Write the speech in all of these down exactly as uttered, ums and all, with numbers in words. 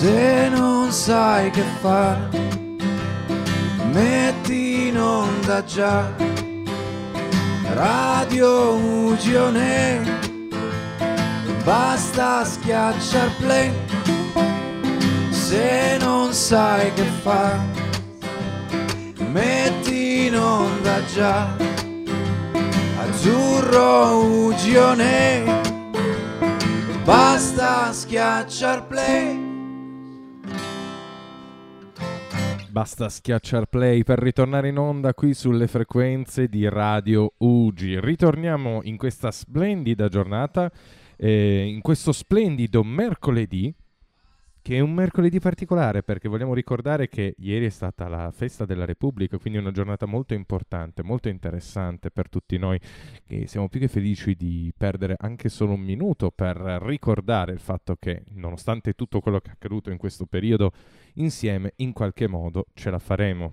Se non sai che fare, metti in onda già Radio U G Onlus. Basta schiacciar play. Se non sai che fare, metti in onda già Azzurro U G Onlus. Basta schiacciar play. Basta schiacciar play per ritornare in onda qui sulle frequenze di Radio Ugi. Ritorniamo in questa splendida giornata, eh, in questo splendido mercoledì, che è un mercoledì particolare perché vogliamo ricordare che ieri è stata la festa della Repubblica, quindi una giornata molto importante, molto interessante per tutti noi, che siamo più che felici di perdere anche solo un minuto per ricordare il fatto che, nonostante tutto quello che è accaduto in questo periodo, insieme in qualche modo ce la faremo.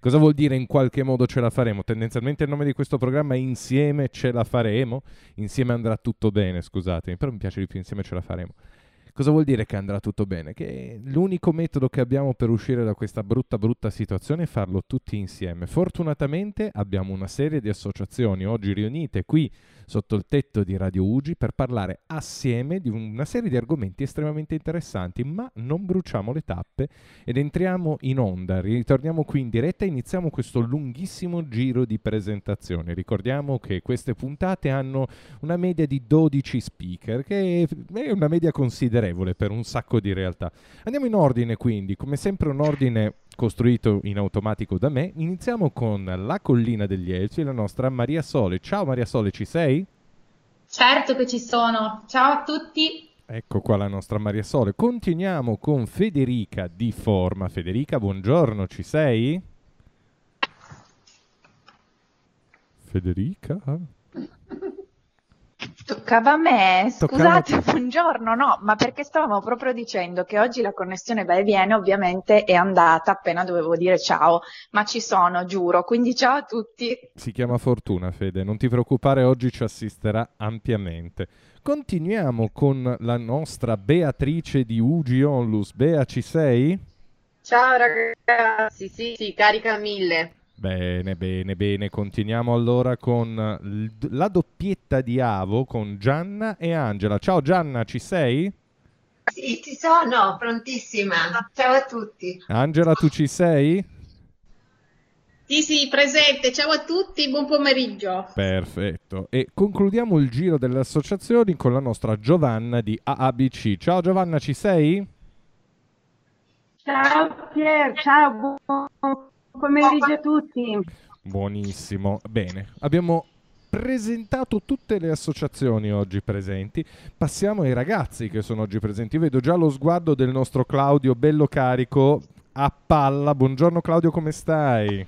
Cosa vuol dire in qualche modo ce la faremo? Tendenzialmente il nome di questo programma è Insieme ce la faremo, insieme andrà tutto bene, scusatemi, però mi piace di più Insieme ce la faremo. Cosa vuol dire che andrà tutto bene? Che l'unico metodo che abbiamo per uscire da questa brutta brutta situazione è farlo tutti insieme. Fortunatamente abbiamo una serie di associazioni oggi riunite qui sotto il tetto di Radio Ugi per parlare assieme di una serie di argomenti estremamente interessanti, ma non bruciamo le tappe ed entriamo in onda, ritorniamo qui in diretta e iniziamo questo lunghissimo giro di presentazioni. Ricordiamo che queste puntate hanno una media di dodici speaker, che è una media considerevole per un sacco di realtà. Andiamo in ordine quindi, come sempre un ordine costruito in automatico da me. Iniziamo con la Collina degli Elfi e la nostra Maria Sole. Ciao Maria Sole, ci sei? Certo che ci sono, ciao a tutti. Ecco qua la nostra Maria Sole. Continuiamo con Federica di Forma. Federica, buongiorno, ci sei? Federica? Toccava a me, scusate, Toccava... buongiorno, no, ma perché stavamo proprio dicendo che oggi la connessione va e viene, ovviamente è andata appena dovevo dire ciao, ma ci sono, giuro, quindi ciao a tutti. Si chiama fortuna, Fede, non ti preoccupare, oggi ci assisterà ampiamente. Continuiamo con la nostra Beatrice di U G Onlus. Bea, ci sei? Ciao ragazzi, sì, sì, carica mille. Bene, bene, bene, continuiamo allora con la doppietta di AVO con Gianna e Angela. Ciao Gianna, ci sei? Sì, ci sono, prontissima. Ciao a tutti. Angela, tu ci sei? Sì, sì, presente. Ciao a tutti, buon pomeriggio. Perfetto. E concludiamo il giro delle associazioni con la nostra Giovanna di A A B C. Ciao Giovanna, ci sei? Ciao Pier, ciao, buon pomeriggio a tutti. Buonissimo, bene, abbiamo presentato tutte le associazioni oggi presenti. Passiamo ai ragazzi che sono oggi presenti. Vedo già lo sguardo del nostro Claudio, bello carico, a palla. Buongiorno Claudio, come stai?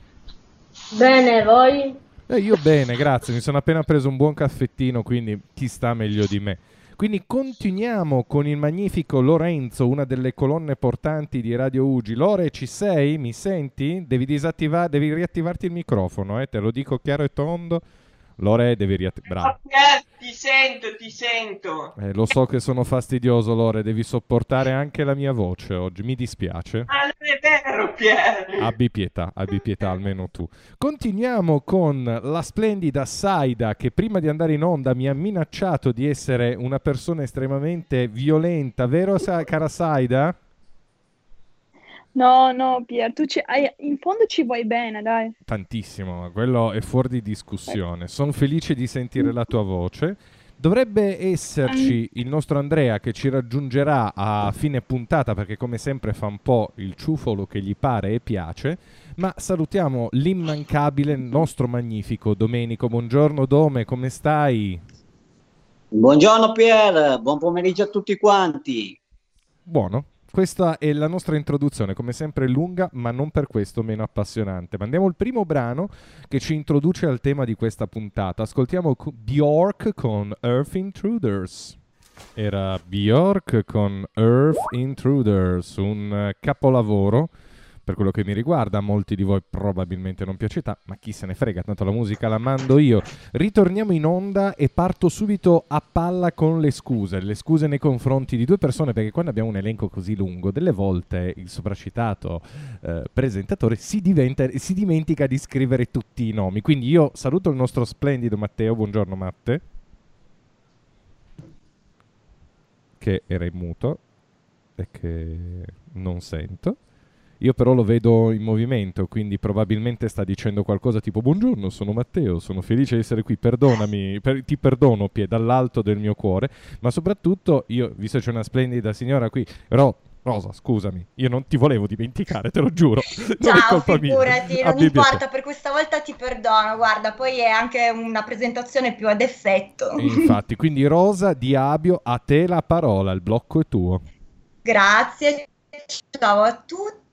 Bene, voi? Eh, io bene, grazie, mi sono appena preso un buon caffettino, quindi chi sta meglio di me. Quindi continuiamo con il magnifico Lorenzo, una delle colonne portanti di Radio Ugi. Lore, ci sei? Mi senti? Devi disattivare, devi riattivarti il microfono, eh? Te lo dico chiaro e tondo. Lore, devi riattivare. Ti sento, ti sento. Eh, lo so che sono fastidioso, Lore, devi sopportare anche la mia voce oggi, mi dispiace. Ma non è vero, Pier. Abbi pietà, abbi pietà almeno tu. Continuiamo con la splendida Saida, che prima di andare in onda mi ha minacciato di essere una persona estremamente violenta, vero cara Saida? No, no, Pier, tu ci hai, in fondo ci vuoi bene, dai. Tantissimo, quello è fuori di discussione. Sono felice di sentire la tua voce. Dovrebbe esserci il nostro Andrea che ci raggiungerà a fine puntata, perché come sempre fa un po' il ciufolo che gli pare e piace, ma salutiamo l'immancabile, il nostro magnifico Domenico. Buongiorno Dome, come stai? Buongiorno Pier, buon pomeriggio a tutti quanti. Buono. Questa è la nostra introduzione, come sempre lunga, ma non per questo meno appassionante. Mandiamo il primo brano che ci introduce al tema di questa puntata. Ascoltiamo Björk con Earth Intruders. Era Björk con Earth Intruders, un capolavoro per quello che mi riguarda, a molti di voi probabilmente non piacerà, ma chi se ne frega, tanto la musica la mando io. Ritorniamo in onda e parto subito a palla con le scuse, le scuse nei confronti di due persone, perché quando abbiamo un elenco così lungo, delle volte il sopracitato eh, presentatore si, diventa, si dimentica di scrivere tutti i nomi, quindi io saluto il nostro splendido Matteo, buongiorno Matte, che era in muto e che non sento. Io però lo vedo in movimento, quindi probabilmente sta dicendo qualcosa tipo buongiorno, sono Matteo, sono felice di essere qui, perdonami, per, ti perdono Pie, dall'alto del mio cuore, ma soprattutto io, visto che c'è una splendida signora qui, Ro, Rosa, scusami, io non ti volevo dimenticare, te lo giuro. Ciao, figurati, mia. Non importa, per questa volta ti perdono, guarda, poi è anche una presentazione più ad effetto. E infatti, quindi Rosa di Abio, a te la parola, il blocco è tuo. Grazie, ciao a tutti.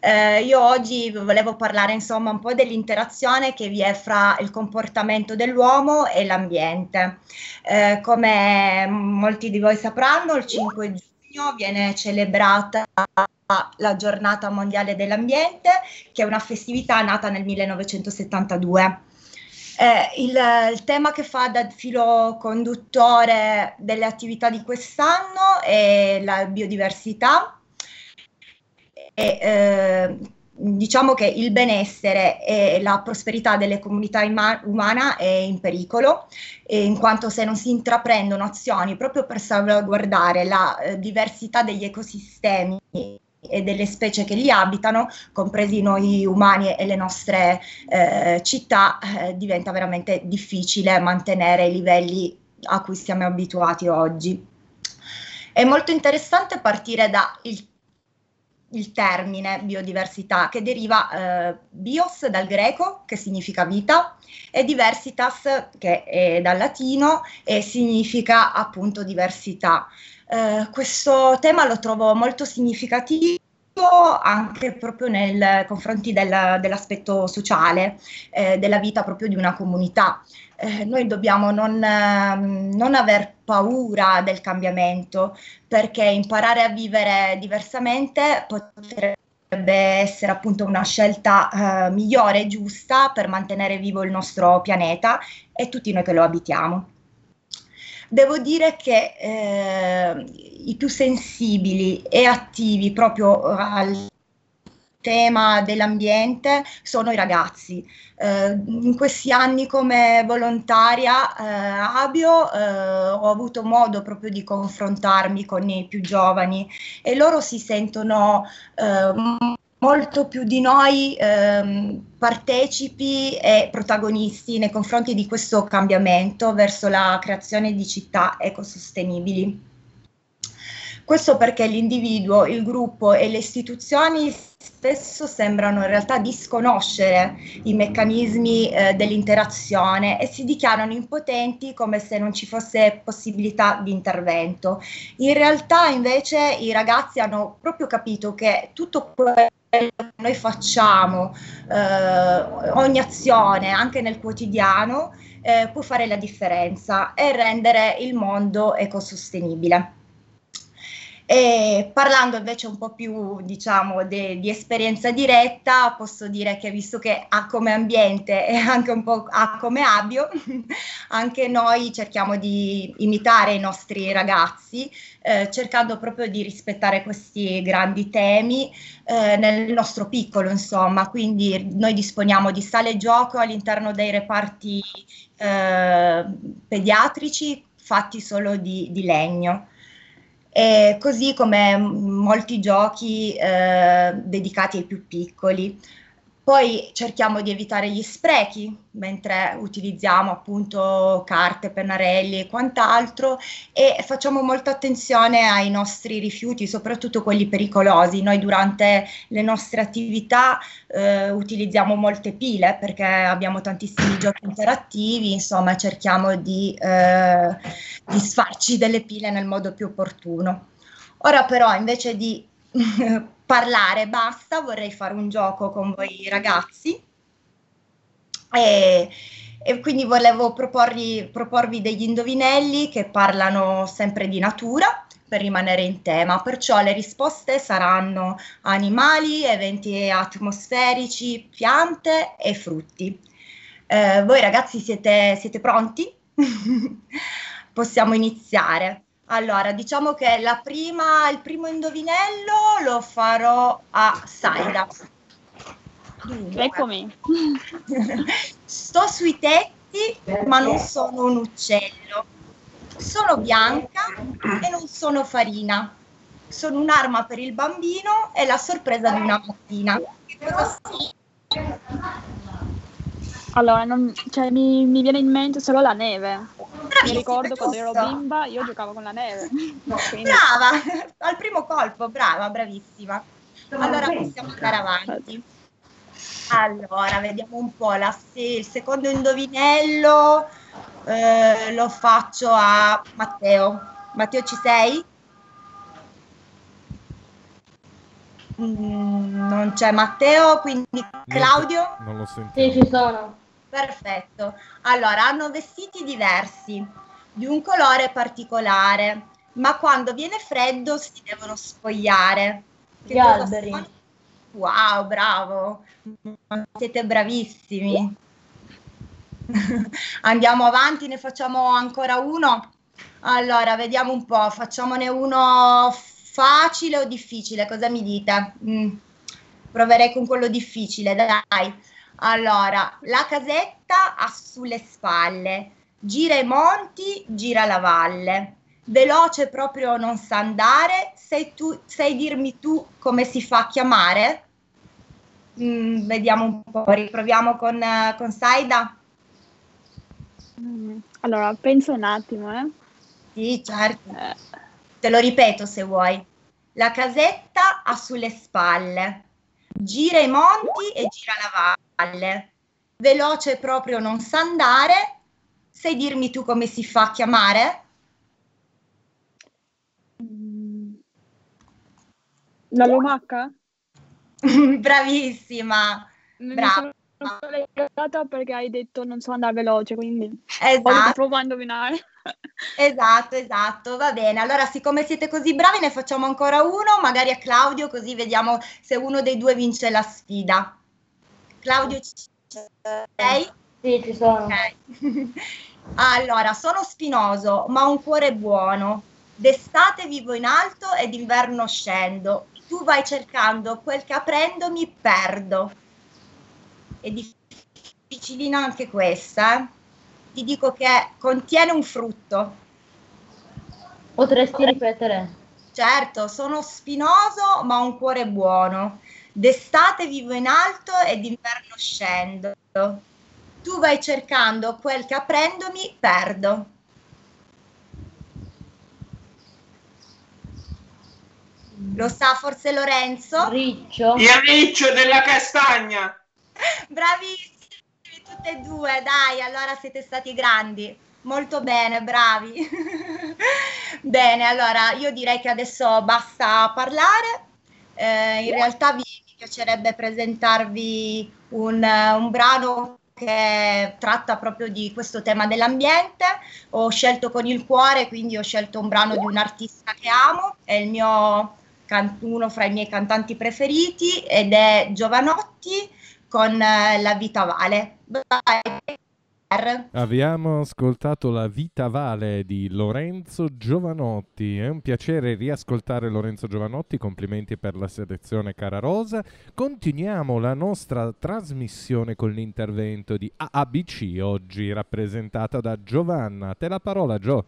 Eh, io oggi volevo parlare insomma un po' dell'interazione che vi è fra il comportamento dell'uomo e l'ambiente. Eh, come molti di voi sapranno, il cinque giugno viene celebrata la Giornata Mondiale dell'Ambiente, che è una festività nata nel millenovecentosettantadue. Eh, il, il tema che fa da filo conduttore delle attività di quest'anno è la biodiversità. E, eh, diciamo che il benessere e la prosperità delle comunità umana è in pericolo, eh, in quanto se non si intraprendono azioni proprio per salvaguardare la eh, diversità degli ecosistemi e delle specie che li abitano, compresi noi umani e le nostre eh, città, eh, diventa veramente difficile mantenere i livelli a cui siamo abituati oggi. È molto interessante partire da il il termine biodiversità, che deriva eh, bios dal greco, che significa vita, e diversitas, che è dal latino e significa appunto diversità. Eh, questo tema lo trovo molto significativo anche proprio nei confronti del, dell'aspetto sociale, eh, della vita proprio di una comunità. Eh, noi dobbiamo non, eh, non aver paura del cambiamento, perché imparare a vivere diversamente potrebbe essere appunto una scelta eh, migliore e giusta per mantenere vivo il nostro pianeta e tutti noi che lo abitiamo. Devo dire che eh, i più sensibili e attivi proprio al tema dell'ambiente sono i ragazzi. Eh, in questi anni come volontaria eh, Abio eh, ho avuto modo proprio di confrontarmi con i più giovani e loro si sentono eh, molto più di noi eh, partecipi e protagonisti nei confronti di questo cambiamento verso la creazione di città ecosostenibili. Questo perché l'individuo, il gruppo e le istituzioni spesso sembrano in realtà disconoscere i meccanismi eh, dell'interazione e si dichiarano impotenti, come se non ci fosse possibilità di intervento. In realtà invece i ragazzi hanno proprio capito che tutto quello noi facciamo, eh, ogni azione anche nel quotidiano eh, può fare la differenza e rendere il mondo ecosostenibile. E parlando invece un po' più diciamo de, di esperienza diretta, posso dire che visto che ha come ambiente e anche un po' ha come Abio, anche noi cerchiamo di imitare i nostri ragazzi, eh, cercando proprio di rispettare questi grandi temi eh, nel nostro piccolo insomma, quindi noi disponiamo di sale gioco all'interno dei reparti eh, pediatrici fatti solo di, di legno. E così come molti giochi eh, dedicati ai più piccoli. Poi cerchiamo di evitare gli sprechi mentre utilizziamo appunto carte, pennarelli e quant'altro, e facciamo molta attenzione ai nostri rifiuti, soprattutto quelli pericolosi. Noi durante le nostre attività eh, utilizziamo molte pile perché abbiamo tantissimi giochi interattivi, insomma cerchiamo di eh, disfarci delle pile nel modo più opportuno. Ora però invece di parlare basta, vorrei fare un gioco con voi ragazzi e, e quindi volevo proporvi, proporvi degli indovinelli che parlano sempre di natura, per rimanere in tema, perciò le risposte saranno animali, eventi atmosferici, piante e frutti. Eh, voi ragazzi siete, siete pronti? Possiamo iniziare. Allora, diciamo che la prima, il primo indovinello lo farò a Saida. Dunque, eccomi. Sto sui tetti, ma non sono un uccello. Sono bianca e non sono farina. Sono un'arma per il bambino e la sorpresa di una mattina. Che cosa sei? Allora, non, cioè, mi, mi viene in mente solo la neve. Bravissima, mi ricordo quando ero bimba, io giocavo con la neve. No, quindi... Brava, al primo colpo, brava, bravissima. Allora, possiamo andare avanti. Allora, vediamo un po', la, il secondo indovinello eh, lo faccio a Matteo. Matteo, ci sei? Mm, non c'è Matteo, quindi Claudio? Non lo sentivo. Sì, ci sono. Perfetto. Allora, hanno vestiti diversi, di un colore particolare, ma quando viene freddo si devono spogliare. Che Gli alberi. Sono? Wow, bravo. Siete bravissimi. Andiamo avanti, ne facciamo ancora uno. Allora, vediamo un po', facciamone uno facile o difficile, cosa mi dite? Mm. Proverei con quello difficile, dai. Allora, la casetta ha sulle spalle, gira i monti, gira la valle, veloce proprio non sa andare, sei tu, sei dirmi tu come si fa a chiamare? Mm, vediamo un po', riproviamo con, con Saida. Allora, penso un attimo, eh. Sì, certo, eh. Te lo ripeto se vuoi. La casetta ha sulle spalle, gira i monti e gira la valle. Veloce proprio non sa andare, sai dirmi tu come si fa a chiamare? La lumaca? Bravissima, mi brava. Mi sono legata perché hai detto non so andare veloce, quindi esatto. Provo a indovinare. Esatto, esatto, va bene. Allora, siccome siete così bravi, ne facciamo ancora uno, magari a Claudio, così vediamo se uno dei due vince la sfida. Claudio, ci sei? Sì, ci sono. Okay. Allora, sono spinoso, ma ho un cuore buono. D'estate vivo in alto e d'inverno scendo. Tu vai cercando quel che aprendo mi perdo. È difficilina anche questa. Eh? Ti dico che contiene un frutto. Potresti ripetere? Certo, sono spinoso, ma ho un cuore buono. D'estate vivo in alto e d'inverno scendo. Tu vai cercando quel che aprendomi, perdo. Lo sa forse Lorenzo? Riccio. Il riccio della castagna. Bravissimi, tutte e due, dai, allora siete stati grandi. Molto bene, bravi. Bene, allora io direi che adesso basta parlare. Eh, in realtà vi piacerebbe presentarvi un, un brano che tratta proprio di questo tema dell'ambiente. Ho scelto con il cuore, quindi ho scelto un brano di un artista che amo, è il mio, uno fra i miei cantanti preferiti, ed è Jovanotti con La vita vale. Bye. Abbiamo ascoltato La vita vale di Lorenzo Jovanotti. È un piacere riascoltare Lorenzo Jovanotti, complimenti per la selezione, cara Rosa. Continuiamo la nostra trasmissione con l'intervento di A A B C, oggi rappresentata da Giovanna. A te la parola, Gio.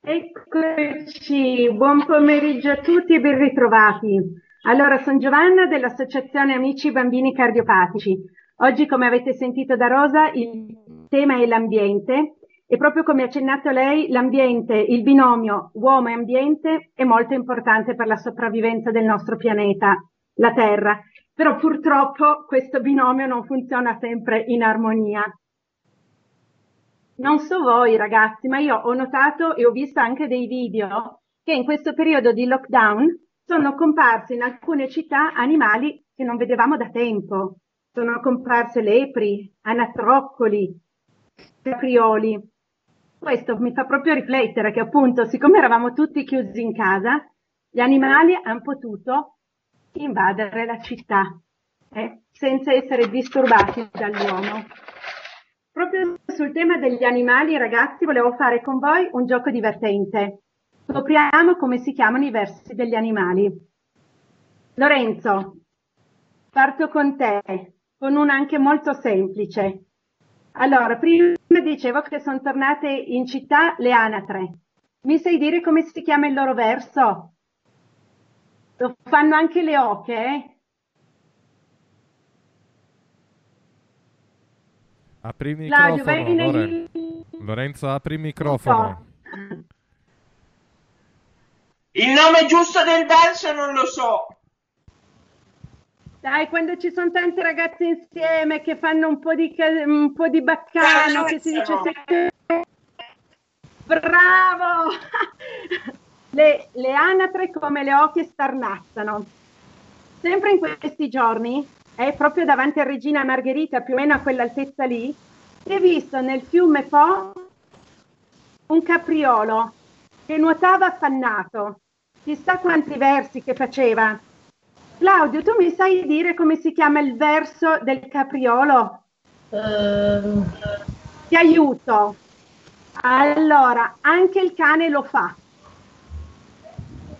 Eccoci, buon pomeriggio a tutti e ben ritrovati. Allora, sono Giovanna dell'Associazione Amici Bambini Cardiopatici. Oggi, come avete sentito da Rosa, il tema è l'ambiente e proprio come ha accennato lei, l'ambiente, il binomio uomo e ambiente è molto importante per la sopravvivenza del nostro pianeta, la Terra. Però purtroppo questo binomio non funziona sempre in armonia. Non so voi ragazzi, ma io ho notato e ho visto anche dei video che in questo periodo di lockdown sono comparsi in alcune città animali che non vedevamo da tempo. Sono comparse lepri, anatroccoli, caprioli. questo mi fa proprio riflettere che appunto, siccome eravamo tutti chiusi in casa, gli animali hanno potuto invadere la città eh, senza essere disturbati dall'uomo. Proprio sul tema degli animali, ragazzi, volevo fare con voi un gioco divertente. Scopriamo come si chiamano i versi degli animali. Lorenzo, parto con te, con una anche molto semplice. Allora, prima dicevo che sono tornate in città le anatre. Mi sai dire come si chiama il loro verso? Lo fanno anche le oche, eh? Apri il microfono, Claudio, Lorenzo. Nel... Lorenzo, apri il microfono. So. Il nome giusto del verso non lo so. Dai, quando ci sono tanti ragazzi insieme che fanno un po' di, un po' di baccano, che si dice... Se... Bravo! Le, le anatre come le oche starnazzano. Sempre in questi giorni, eh, proprio davanti a Regina Margherita, più o meno a quell'altezza lì, si è visto nel fiume Po un capriolo che nuotava affannato. Chissà quanti versi che faceva. Claudio, tu mi sai dire come si chiama il verso del capriolo? Uh... Ti aiuto. Allora, anche il cane lo fa.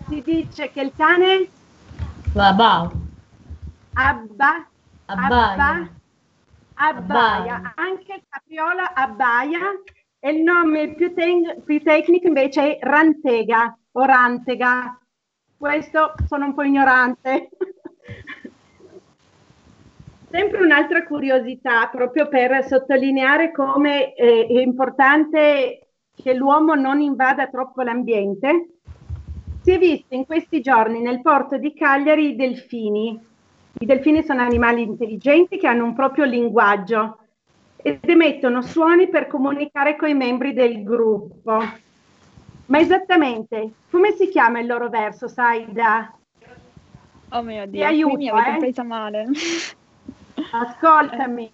Si dice che il cane... Babà. Abba. Abbaia. Abba, abbaia. Anche il capriolo abbaia. E il nome più, ten, più tecnico invece è rantega o rantega. Questo sono un po' ignorante. Sempre un'altra curiosità, proprio per sottolineare come eh, è importante che l'uomo non invada troppo l'ambiente. Si è visto in questi giorni nel porto di Cagliari i delfini. I delfini sono animali intelligenti che hanno un proprio linguaggio ed emettono suoni per comunicare con i membri del gruppo. Ma esattamente, come si chiama il loro verso, Saida? Oh mio Dio, ti aiuto, mi avete eh? presa male. Ascoltami.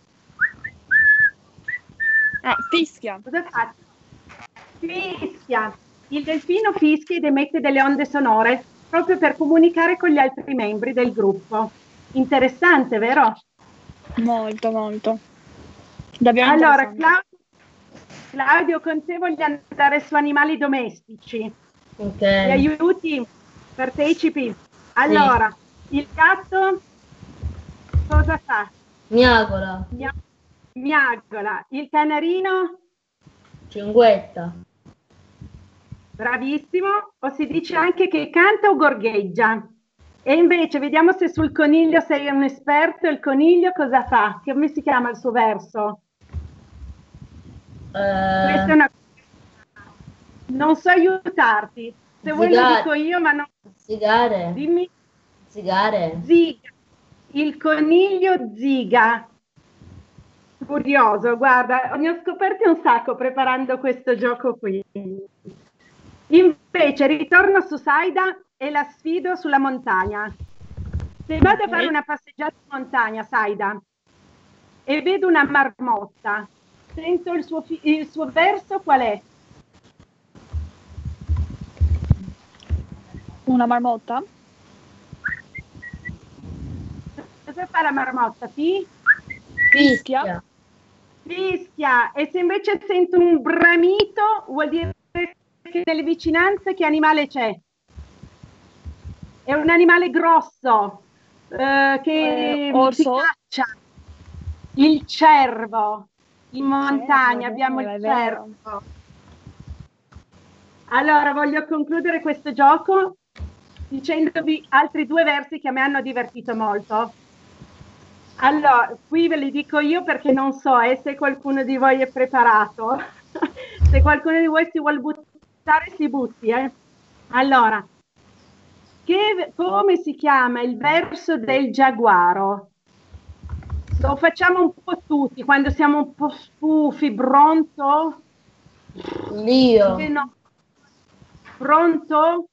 Eh, fischia. Cosa faccio? Fischia. Il delfino fischia ed emette delle onde sonore, proprio per comunicare con gli altri membri del gruppo. Interessante, vero? Molto, molto. Dobbiamo allora, Claudio. Claudio, con te voglio andare su animali domestici. Ok. Ti aiuti? Partecipi? Allora, sì. Il gatto cosa fa? Miagola. Mia- miagola. Il canarino? Cinguetta. Bravissimo. O si dice anche che canta o gorgheggia. E invece, vediamo se sul coniglio sei un esperto. Il coniglio cosa fa? Come si chiama il suo verso? Eh, Questa è una... Non so aiutarti. Se zigare. Vuoi lo dico io, ma non... Zigare. Dimmi. Zigare. Ziga. Il coniglio ziga. Curioso, guarda, ne ho scoperti un sacco preparando questo gioco qui. Invece ritorno su Saida e la sfido sulla montagna. Se vado a fare una passeggiata in montagna, Saida, e vedo una marmotta, sento il suo, fi- il suo verso qual è? Una marmotta? Cosa fa la marmotta? Fi? Fischia. Fischia. E se invece sento un bramito, vuol dire che nelle vicinanze che animale c'è? È un animale grosso, eh, che eh, si caccia. Il cervo. In montagna abbiamo il cervo. Allora voglio concludere questo gioco dicendovi altri due versi che mi hanno divertito molto. Allora, qui ve li dico io perché non so eh, se qualcuno di voi è preparato. Se qualcuno di voi si vuol buttare, si butti. Eh. Allora, che, come si chiama il verso del giaguaro? Lo facciamo un po' tutti, quando siamo un po' stufi, pronto? Lio. No. Pronto?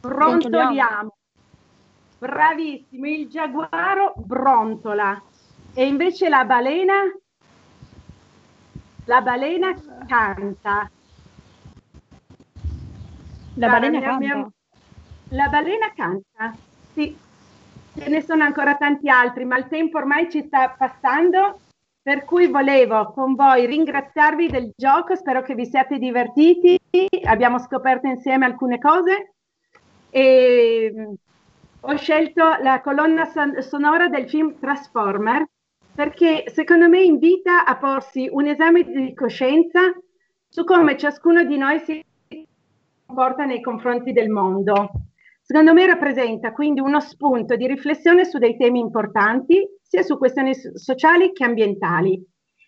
Brontoliamo. Bravissimo, il giaguaro brontola. E invece la balena? La balena canta. La balena canta? Mia... La balena canta, sì. Ce ne sono ancora tanti altri, ma il tempo ormai ci sta passando, per cui volevo con voi ringraziarvi del gioco, spero che vi siate divertiti, abbiamo scoperto insieme alcune cose e ho scelto la colonna sonora del film Transformer perché secondo me invita a porsi un esame di coscienza su come ciascuno di noi si comporta nei confronti del mondo. Secondo me rappresenta quindi uno spunto di riflessione su dei temi importanti, sia su questioni sociali che ambientali.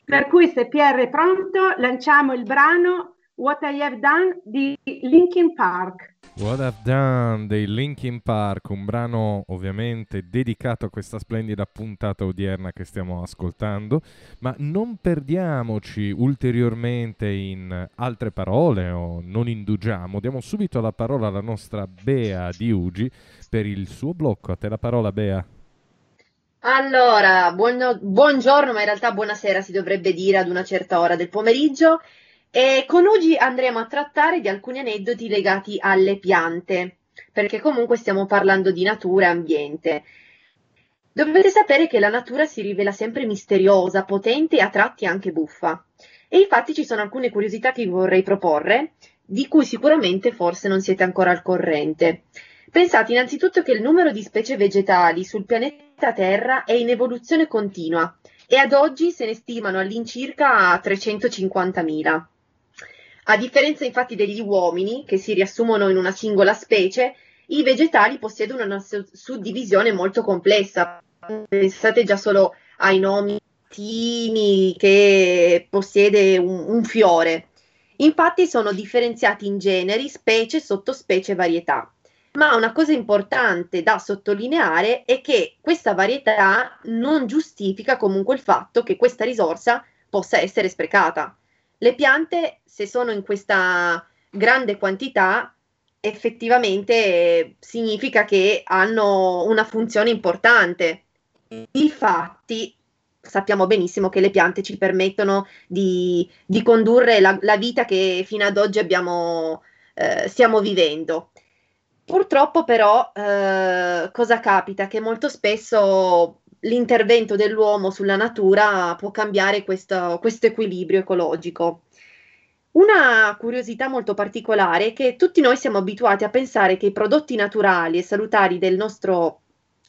Per cui se P R è pronto, lanciamo il brano What I've Done di Linkin Park. What I've Done dei Linkin Park, un brano ovviamente dedicato a questa splendida puntata odierna che stiamo ascoltando, ma non perdiamoci ulteriormente in altre parole o non indugiamo, diamo subito la parola alla nostra Bea di Ugi per il suo blocco. A te la parola, Bea. Allora, buono, buongiorno, ma in realtà buonasera si dovrebbe dire ad una certa ora del pomeriggio. E con Ugi andremo a trattare di alcuni aneddoti legati alle piante, perché comunque stiamo parlando di natura e ambiente. Dovete sapere che la natura si rivela sempre misteriosa, potente e a tratti anche buffa. E infatti ci sono alcune curiosità che vi vorrei proporre, di cui sicuramente forse non siete ancora al corrente. Pensate innanzitutto che il numero di specie vegetali sul pianeta Terra è in evoluzione continua e ad oggi se ne stimano all'incirca trecentocinquantamila. A differenza infatti degli uomini, che si riassumono in una singola specie, i vegetali possiedono una suddivisione molto complessa. Pensate già solo ai nomi latini che possiede un, un fiore. Infatti sono differenziati in generi, specie, sottospecie e varietà. Ma una cosa importante da sottolineare è che questa varietà non giustifica comunque il fatto che questa risorsa possa essere sprecata. Le piante, se sono in questa grande quantità, effettivamente eh, significa che hanno una funzione importante. Infatti, sappiamo benissimo che le piante ci permettono di, di condurre la, la vita che fino ad oggi abbiamo, eh, stiamo vivendo. Purtroppo però eh, cosa capita? Che molto spesso l'intervento dell'uomo sulla natura può cambiare questo, questo equilibrio ecologico. Una curiosità molto particolare è che tutti noi siamo abituati a pensare che i prodotti naturali e salutari del nostro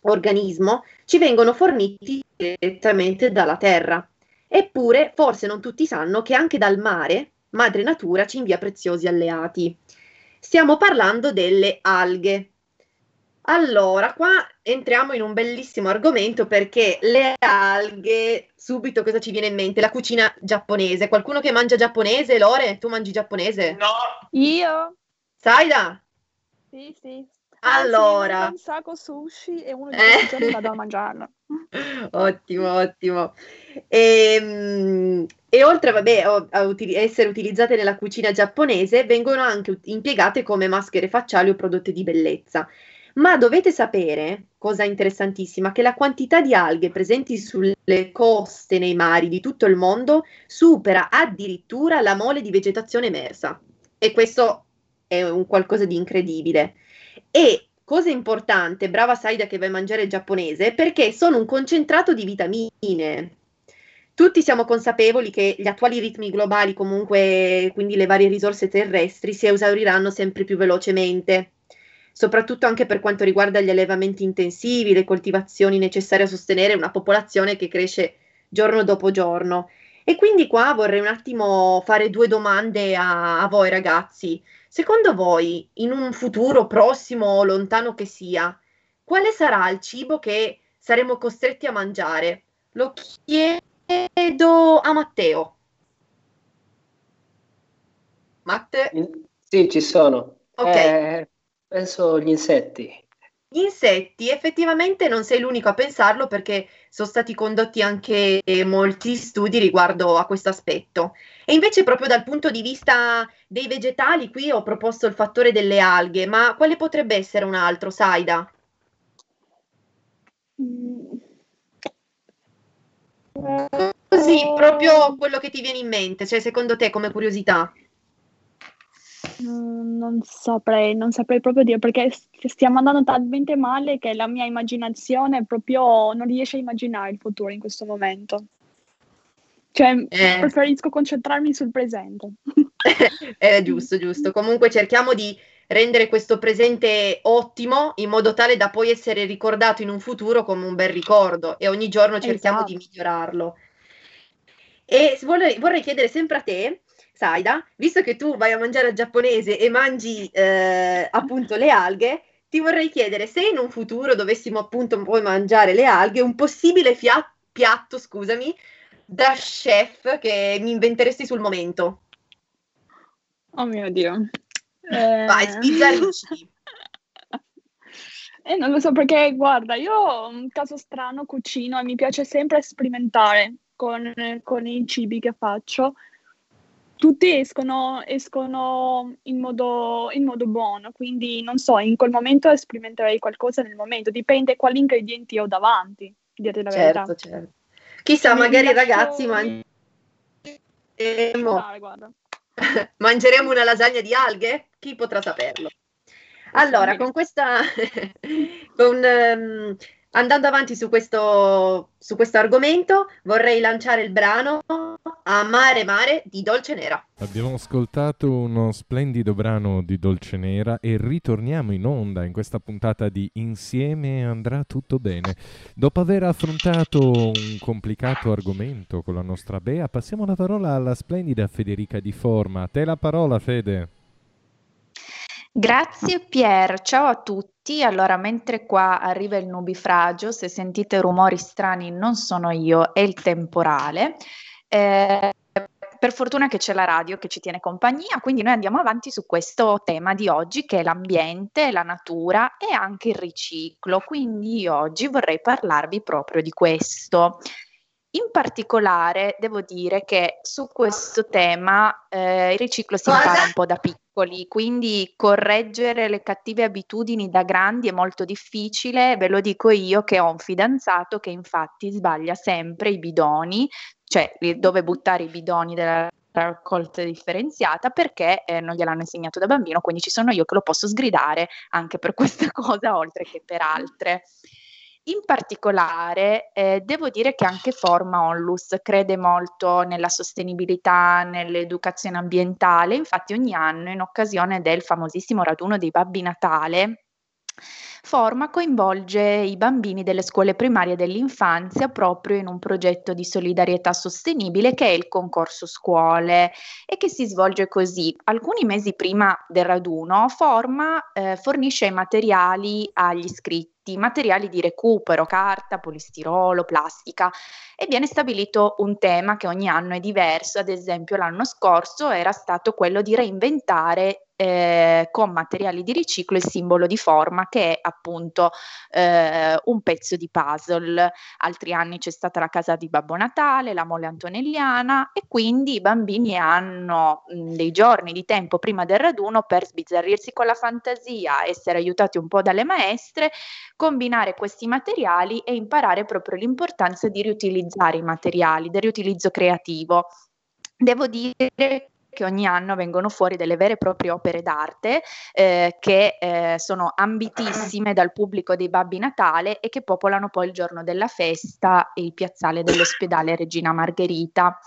organismo ci vengono forniti direttamente dalla terra. Eppure forse non tutti sanno che anche dal mare, madre natura ci invia preziosi alleati. Stiamo parlando delle alghe. Allora, qua entriamo in un bellissimo argomento perché le alghe, subito cosa ci viene in mente? La cucina giapponese. Qualcuno che mangia giapponese? Lore, tu mangi giapponese? No! Io? Saida? Sì, sì. Allora... Anzi, un sacco sushi e uno di eh? giorni vado a mangiarlo. Ottimo, ottimo. E, e oltre vabbè, a uti- essere utilizzate nella cucina giapponese, vengono anche impiegate come maschere facciali o prodotti di bellezza. Ma dovete sapere, cosa interessantissima, che la quantità di alghe presenti sulle coste nei mari di tutto il mondo supera addirittura la mole di vegetazione emersa. E questo è un qualcosa di incredibile. E cosa importante, brava Saida che vai a mangiare il giapponese, perché sono un concentrato di vitamine. Tutti siamo consapevoli che gli attuali ritmi globali, comunque, quindi le varie risorse terrestri, si esauriranno sempre più velocemente. Soprattutto anche per quanto riguarda gli allevamenti intensivi, le coltivazioni necessarie a sostenere una popolazione che cresce giorno dopo giorno. E quindi qua vorrei un attimo fare due domande a, a voi ragazzi. Secondo voi, in un futuro prossimo o lontano che sia, quale sarà il cibo che saremo costretti a mangiare? Lo chiedo a Matteo. Matte? Sì, ci sono. Ok. Eh, penso gli insetti. Gli insetti, effettivamente non sei l'unico a pensarlo perché sono stati condotti anche molti studi riguardo a questo aspetto. E invece proprio dal punto di vista dei vegetali qui ho proposto il fattore delle alghe, ma quale potrebbe essere un altro, Saida? Così Sì, proprio quello che ti viene in mente, cioè secondo te come curiosità. Non saprei, non saprei proprio dire, perché stiamo andando talmente male che la mia immaginazione proprio non riesce a immaginare il futuro in questo momento. Cioè, eh. preferisco concentrarmi sul presente. Eh, giusto, giusto. Comunque cerchiamo di rendere questo presente ottimo in modo tale da poi essere ricordato in un futuro come un bel ricordo, e ogni giorno cerchiamo esatto. di migliorarlo. E vorrei, vorrei chiedere sempre a te, Saida, visto che tu vai a mangiare al giapponese e mangi eh, appunto le alghe, ti vorrei chiedere se in un futuro dovessimo appunto poi mangiare le alghe, un possibile fia- piatto, scusami, da chef che mi inventeresti sul momento. Oh mio Dio. Eh... Vai, spizzarrici. Eh, non lo so, perché guarda, io un caso strano cucino e mi piace sempre sperimentare con, con i cibi che faccio. Tutti escono, escono in modo, in modo buono, quindi non so, in quel momento sperimenterei qualcosa nel momento, dipende quali ingredienti ho davanti, dirti la certo, verità. Certo. Chissà, mi magari i ragazzi mangi... mangeremo... mangeremo una lasagna di alghe? Chi potrà saperlo? Allora, con questa... con, um... andando avanti su questo, su questo argomento, vorrei lanciare il brano Amare mare di Dolce Nera. Abbiamo ascoltato uno splendido brano di Dolce Nera e ritorniamo in onda in questa puntata di Insieme andrà tutto bene. Dopo aver affrontato un complicato argomento con la nostra Bea, passiamo la parola alla splendida Federica di Forma. A te la parola, Fede. Grazie Pier, ciao a tutti. Allora, mentre qua arriva il nubifragio, se sentite rumori strani non sono io, è il temporale. Eh, per fortuna che c'è la radio che ci tiene compagnia, quindi noi andiamo avanti su questo tema di oggi che è l'ambiente, la natura e anche il riciclo, quindi io oggi vorrei parlarvi proprio di questo. In particolare devo dire che su questo tema eh, il riciclo si impara un po' da piccoli, quindi correggere le cattive abitudini da grandi è molto difficile. Ve lo dico io che ho un fidanzato che infatti sbaglia sempre i bidoni, cioè dove buttare i bidoni della raccolta differenziata, perché eh, non gliel'hanno insegnato da bambino, quindi ci sono io che lo posso sgridare anche per questa cosa oltre che per altre. In particolare eh, devo dire che anche Forma Onlus crede molto nella sostenibilità, nell'educazione ambientale, infatti ogni anno in occasione del famosissimo raduno dei Babbi Natale Forma coinvolge i bambini delle scuole primarie dell'infanzia proprio in un progetto di solidarietà sostenibile che è il concorso scuole e che si svolge così. Alcuni mesi prima del raduno Forma eh, fornisce i materiali agli iscritti, materiali di recupero, carta, polistirolo, plastica, e viene stabilito un tema che ogni anno è diverso. Ad esempio l'anno scorso era stato quello di reinventare Eh, con materiali di riciclo il simbolo di Forma, che è appunto eh, un pezzo di puzzle. Altri anni c'è stata la casa di Babbo Natale, la Mole Antonelliana, e quindi i bambini hanno mh, dei giorni di tempo prima del raduno per sbizzarrirsi con la fantasia, essere aiutati un po' dalle maestre, combinare questi materiali e imparare proprio l'importanza di riutilizzare i materiali, del riutilizzo creativo. Devo dire che ogni anno vengono fuori delle vere e proprie opere d'arte eh, che eh, sono ambitissime dal pubblico dei Babbi Natale e che popolano poi il giorno della festa e il piazzale dell'ospedale Regina Margherita.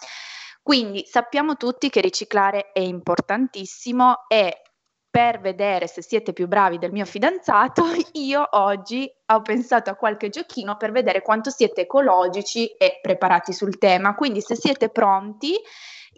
Quindi sappiamo tutti che riciclare è importantissimo, e per vedere se siete più bravi del mio fidanzato, io oggi ho pensato a qualche giochino per vedere quanto siete ecologici e preparati sul tema. Quindi se siete pronti,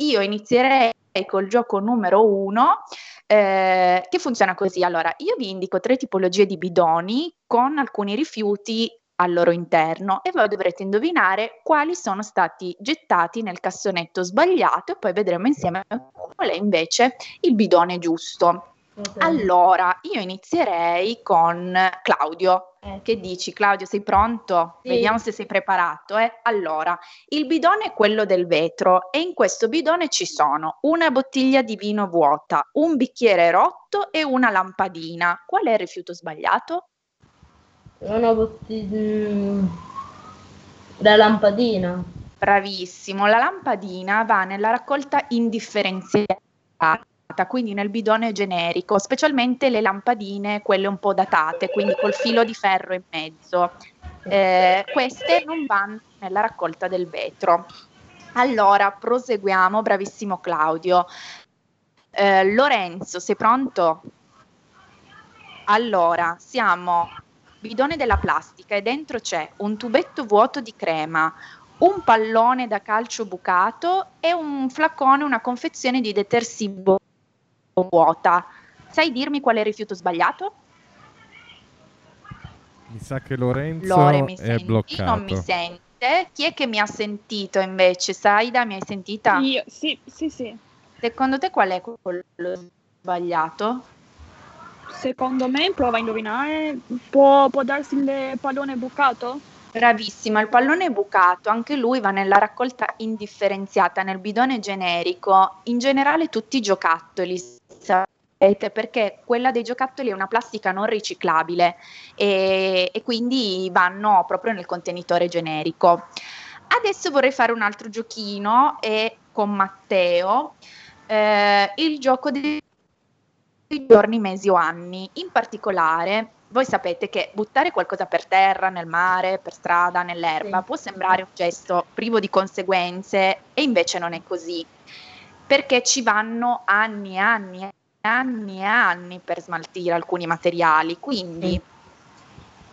io inizierei col gioco numero uno eh, che funziona così. Allora, io vi indico tre tipologie di bidoni con alcuni rifiuti al loro interno e voi dovrete indovinare quali sono stati gettati nel cassonetto sbagliato, e poi vedremo insieme qual è invece il bidone giusto. Okay. Allora, io inizierei con Claudio. Eh. Che dici, Claudio? Sei pronto? Sì. Vediamo se sei preparato. Eh? Allora, il bidone è quello del vetro, e in questo bidone ci sono una bottiglia di vino vuota, un bicchiere rotto e una lampadina. Qual è il rifiuto sbagliato? Una bottiglia... la lampadina. Bravissimo, la lampadina va nella raccolta indifferenziata, quindi nel bidone generico, specialmente le lampadine, quelle un po' datate, quindi col filo di ferro in mezzo. Eh, queste non vanno nella raccolta del vetro. Allora, proseguiamo, bravissimo Claudio. Eh, Lorenzo, sei pronto? Allora, siamo bidone della plastica e dentro c'è un tubetto vuoto di crema, un pallone da calcio bucato e un flaccone, una confezione di detersivo vuota. Sai dirmi qual è il rifiuto sbagliato? Mi sa che Lorenzo Lore, mi è senti, bloccato. Non mi sente. Chi è che mi ha sentito invece? Saida, mi hai sentita? Io, sì, sì, sì. Secondo te qual è quello sbagliato? Secondo me, prova a indovinare, può, può darsi il pallone bucato? Bravissima, il pallone bucato, anche lui va nella raccolta indifferenziata, nel bidone generico, in generale tutti i giocattoli, sapete, perché quella dei giocattoli è una plastica non riciclabile e, e quindi vanno proprio nel contenitore generico. Adesso vorrei fare un altro giochino e con Matteo, eh, il gioco dei giorni, mesi o anni, in particolare... Voi sapete che buttare qualcosa per terra, nel mare, per strada, nell'erba, sì, può sembrare un gesto privo di conseguenze e invece non è così, perché ci vanno anni e anni e anni e anni per smaltire alcuni materiali. Quindi, sì.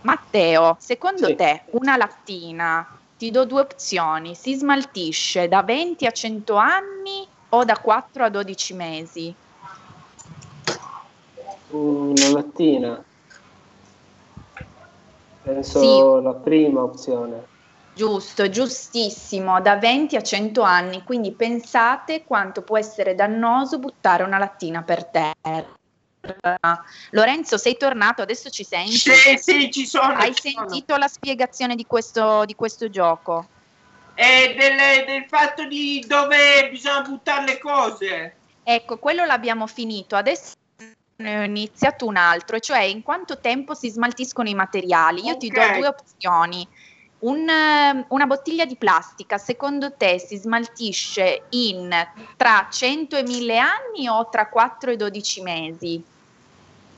Matteo, secondo sì. te una lattina, ti do due opzioni, si smaltisce da venti a cento anni o da quattro a dodici mesi? Una lattina. Penso sì. la prima opzione. Giusto, giustissimo, da venti a cento anni, quindi pensate quanto può essere dannoso buttare una lattina per terra. Lorenzo, sei tornato, adesso ci senti? Sì, sì, ci sono. Hai ci sentito sono. la spiegazione di questo, di questo gioco? E del, del fatto di dove bisogna buttare le cose. Ecco, quello l'abbiamo finito, adesso... Ne ho iniziato un altro, cioè in quanto tempo si smaltiscono i materiali. Io okay. ti do due opzioni. Un, una bottiglia di plastica, secondo te si smaltisce in tra cento e mille anni o tra quattro e dodici mesi?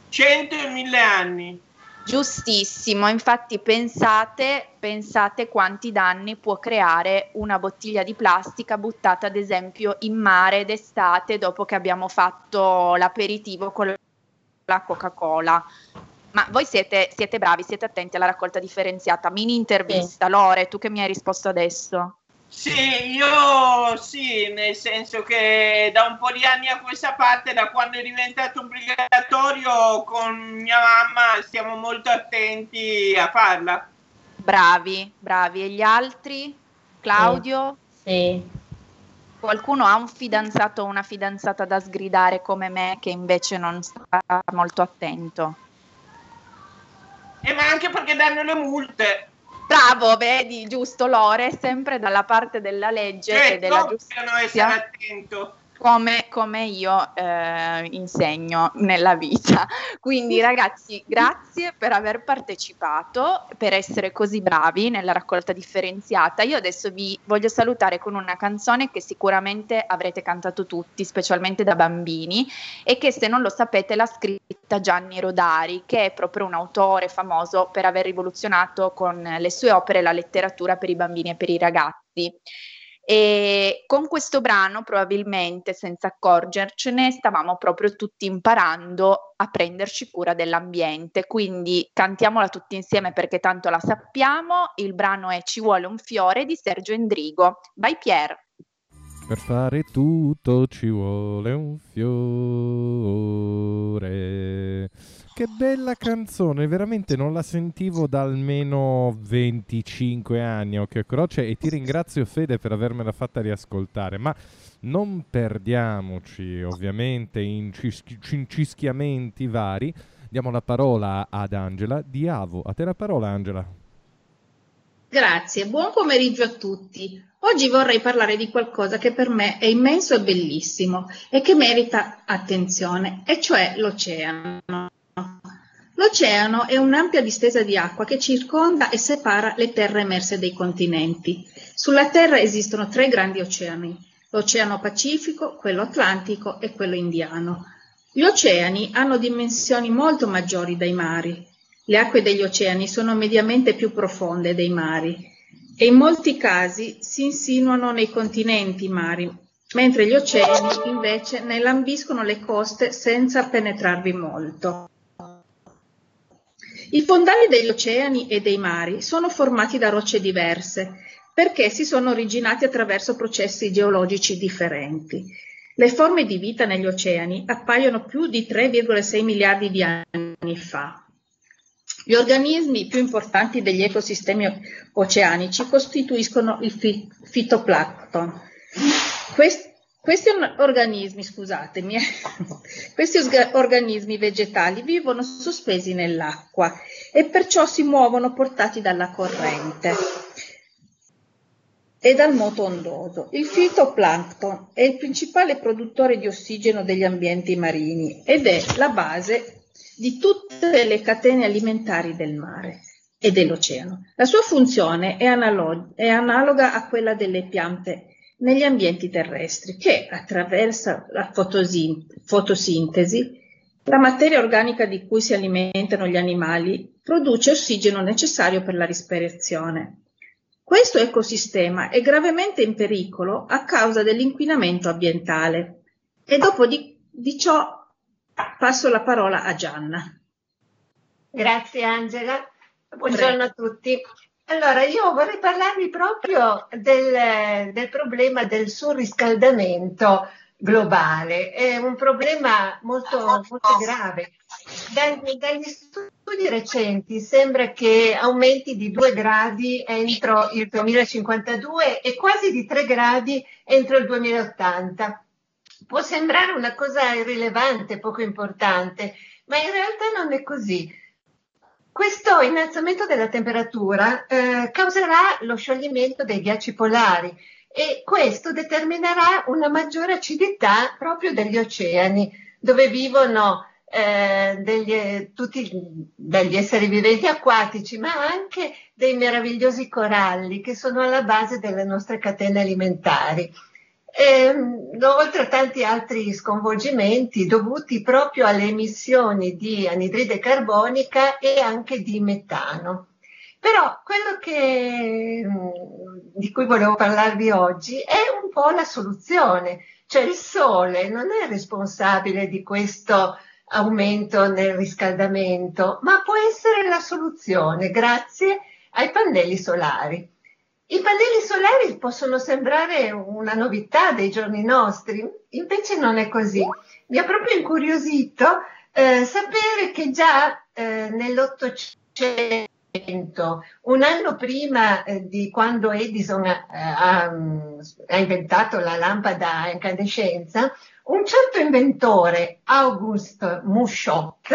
cento e mille anni. Giustissimo, infatti pensate, pensate quanti danni può creare una bottiglia di plastica buttata ad esempio in mare d'estate dopo che abbiamo fatto l'aperitivo con la Coca-Cola. Ma voi siete, siete bravi, siete attenti alla raccolta differenziata. Mini intervista, sì. Lore, tu che mi hai risposto adesso? Sì, io sì, nel senso che da un po' di anni a questa parte, da quando è diventato obbligatorio, con mia mamma stiamo molto attenti a farla. Bravi, bravi. E gli altri? Claudio? Sì. Sì. Qualcuno ha un fidanzato o una fidanzata da sgridare come me che invece non sta molto attento? Eh, ma anche perché danno le multe. Bravo, vedi, giusto Lore, sempre dalla parte della legge certo, e della giustizia, come, come io eh, insegno nella vita. Quindi ragazzi, grazie per aver partecipato, per essere così bravi nella raccolta differenziata. Io adesso vi voglio salutare con una canzone che sicuramente avrete cantato tutti, specialmente da bambini, e che se non lo sapete l'ha scritta Gianni Rodari, che è proprio un autore famoso per aver rivoluzionato con le sue opere la letteratura per i bambini e per i ragazzi. E con questo brano probabilmente senza accorgercene stavamo proprio tutti imparando a prenderci cura dell'ambiente, quindi cantiamola tutti insieme perché tanto la sappiamo. Il brano è Ci vuole un fiore di Sergio Endrigo. Vai Pier. Per fare tutto ci vuole un fiore. Che bella canzone, veramente non la sentivo da almeno venticinque anni, occhio e croce, e ti ringrazio Fede per avermela fatta riascoltare, ma non perdiamoci ovviamente in cincischiamenti vari, diamo la parola ad Angela di AVO. A te la parola Angela. Grazie, buon pomeriggio a tutti. Oggi vorrei parlare di qualcosa che per me è immenso e bellissimo e che merita attenzione, e cioè l'oceano. L'oceano è un'ampia distesa di acqua che circonda e separa le terre emerse dai continenti. Sulla Terra esistono tre grandi oceani, l'Oceano Pacifico, quello Atlantico e quello Indiano. Gli oceani hanno dimensioni molto maggiori dai mari. Le acque degli oceani sono mediamente più profonde dei mari e in molti casi si insinuano nei continenti mari, mentre gli oceani invece ne lambiscono le coste senza penetrarvi molto. I fondali degli oceani e dei mari sono formati da rocce diverse perché si sono originati attraverso processi geologici differenti. Le forme di vita negli oceani appaiono più di tre virgola sei miliardi di anni fa. Gli organismi più importanti degli ecosistemi oceanici costituiscono il fi- fitoplancton. Quest- questi organismi, scusatemi, questi os- organismi vegetali vivono sospesi nell'acqua e perciò si muovono portati dalla corrente e dal moto ondoso. Il fitoplancton è il principale produttore di ossigeno degli ambienti marini ed è la base di tutte le catene alimentari del mare e dell'oceano. La sua funzione è, analog- è analoga a quella delle piante negli ambienti terrestri, che attraverso la fotosin- fotosintesi, la materia organica di cui si alimentano gli animali produce ossigeno necessario per la respirazione. Questo ecosistema è gravemente in pericolo a causa dell'inquinamento ambientale. E dopo di, di ciò passo la parola a Gianna. Grazie Angela, buongiorno a tutti. Allora, io vorrei parlarvi proprio del, del problema del surriscaldamento globale. È un problema molto, molto grave. Dagli studi recenti sembra che aumenti di due gradi entro il duemilacinquantadue e quasi di tre gradi entro il duemilaottanta. Può sembrare una cosa irrilevante, poco importante, ma in realtà non è così. Questo innalzamento della temperatura eh, causerà lo scioglimento dei ghiacci polari e questo determinerà una maggiore acidità proprio degli oceani, dove vivono Eh, degli, tutti degli esseri viventi acquatici, ma anche dei meravigliosi coralli che sono alla base delle nostre catene alimentari, eh, oltre a tanti altri sconvolgimenti dovuti proprio alle emissioni di anidride carbonica e anche di metano. Però quello che, di cui volevo parlarvi oggi è un po' la soluzione, cioè il sole non è responsabile di questo aumento nel riscaldamento, ma può essere la soluzione grazie ai pannelli solari. I pannelli solari possono sembrare una novità dei giorni nostri, invece non è così. Mi ha proprio incuriosito eh, sapere che già eh, nell'Ottocento, un anno prima eh, di quando Edison ha, ha, ha inventato la lampada a incandescenza, un certo inventore, Auguste Mouchot,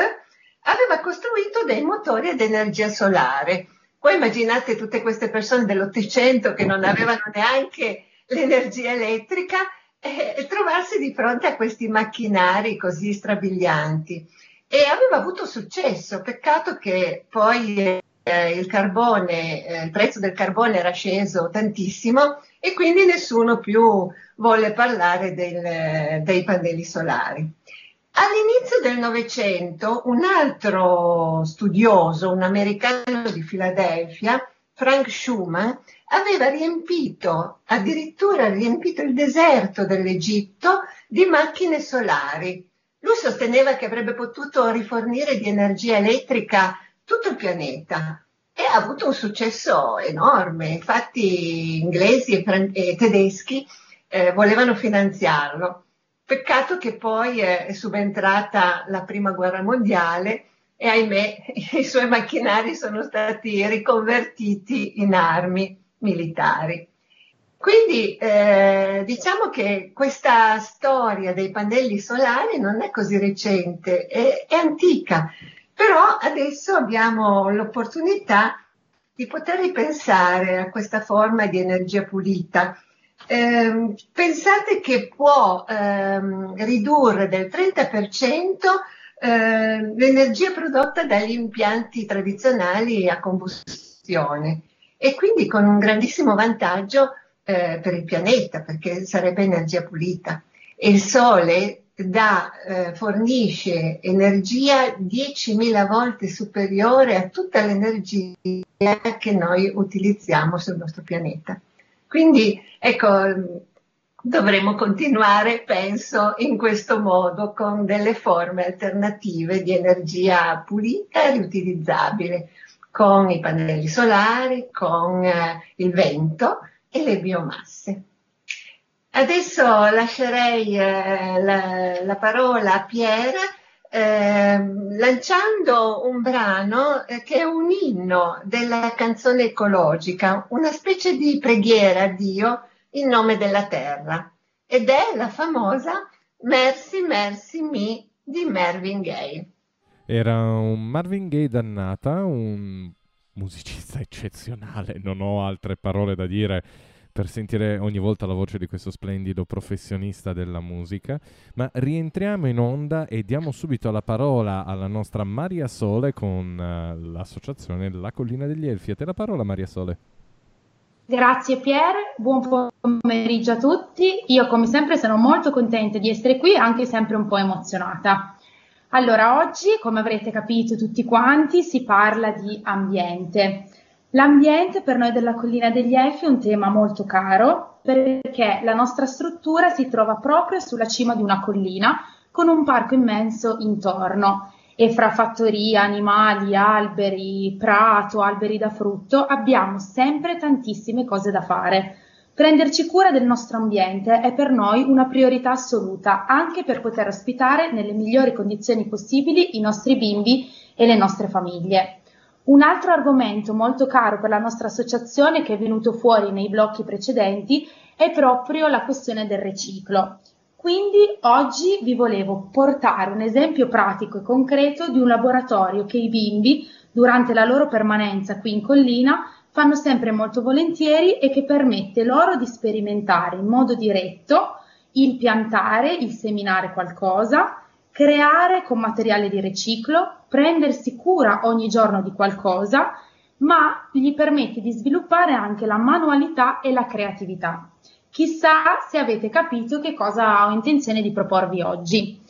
aveva costruito dei motori ad energia solare. Poi immaginate tutte queste persone dell'Ottocento che non avevano neanche l'energia elettrica e eh, trovarsi di fronte a questi macchinari così strabilianti. E aveva avuto successo, peccato che poi eh, il carbone, eh, il prezzo del carbone era sceso tantissimo e quindi nessuno più volle parlare del, dei pannelli solari. All'inizio del Novecento un altro studioso, un americano di Filadelfia, Frank Shuman, aveva riempito, addirittura riempito il deserto dell'Egitto di macchine solari. Lui sosteneva che avrebbe potuto rifornire di energia elettrica tutto il pianeta. E ha avuto un successo enorme, infatti inglesi e, fran- e tedeschi eh, volevano finanziarlo. Peccato che poi eh, è subentrata la prima guerra mondiale e ahimè i suoi macchinari sono stati riconvertiti in armi militari. Quindi eh, diciamo che questa storia dei pannelli solari non è così recente, è, è antica. Però adesso abbiamo l'opportunità di poter ripensare a questa forma di energia pulita. Eh, pensate che può ehm, ridurre del trenta per cento eh, l'energia prodotta dagli impianti tradizionali a combustione, e quindi con un grandissimo vantaggio eh, per il pianeta, perché sarebbe energia pulita. E il Sole dà, eh, fornisce energia diecimila volte superiore a tutta l'energia che noi utilizziamo sul nostro pianeta. Quindi ecco, dovremo continuare, penso, in questo modo, con delle forme alternative di energia pulita e riutilizzabile, con i pannelli solari, con eh, il vento e le biomasse. Adesso lascerei eh, la, la parola a Pierre, eh, lanciando un brano eh, che è un inno della canzone ecologica, una specie di preghiera a Dio in nome della terra, ed è la famosa Mercy Mercy Me di Marvin Gaye. Era un Marvin Gaye dannata, un musicista eccezionale, non ho altre parole da dire per sentire ogni volta la voce di questo splendido professionista della musica, ma rientriamo in onda e diamo subito la parola alla nostra Maria Sole con uh, l'associazione La Collina degli Elfi. A te la parola, Maria Sole. Grazie Pierre, buon pomeriggio a tutti. Io come sempre sono molto contenta di essere qui, anche sempre un po' emozionata. Allora, oggi, come avrete capito tutti quanti, si parla di ambiente. L'ambiente per noi della Collina degli Elfi è un tema molto caro, perché la nostra struttura si trova proprio sulla cima di una collina con un parco immenso intorno. E fra fattorie, animali, alberi, prato, alberi da frutto, abbiamo sempre tantissime cose da fare. Prenderci cura del nostro ambiente è per noi una priorità assoluta, anche per poter ospitare nelle migliori condizioni possibili i nostri bimbi e le nostre famiglie. Un altro argomento molto caro per la nostra associazione, che è venuto fuori nei blocchi precedenti, è proprio la questione del riciclo. Quindi oggi vi volevo portare un esempio pratico e concreto di un laboratorio che i bimbi, durante la loro permanenza qui in collina, fanno sempre molto volentieri e che permette loro di sperimentare in modo diretto il piantare, il seminare qualcosa, creare con materiale di riciclo, prendersi cura ogni giorno di qualcosa, ma gli permette di sviluppare anche la manualità e la creatività. Chissà se avete capito che cosa ho intenzione di proporvi oggi.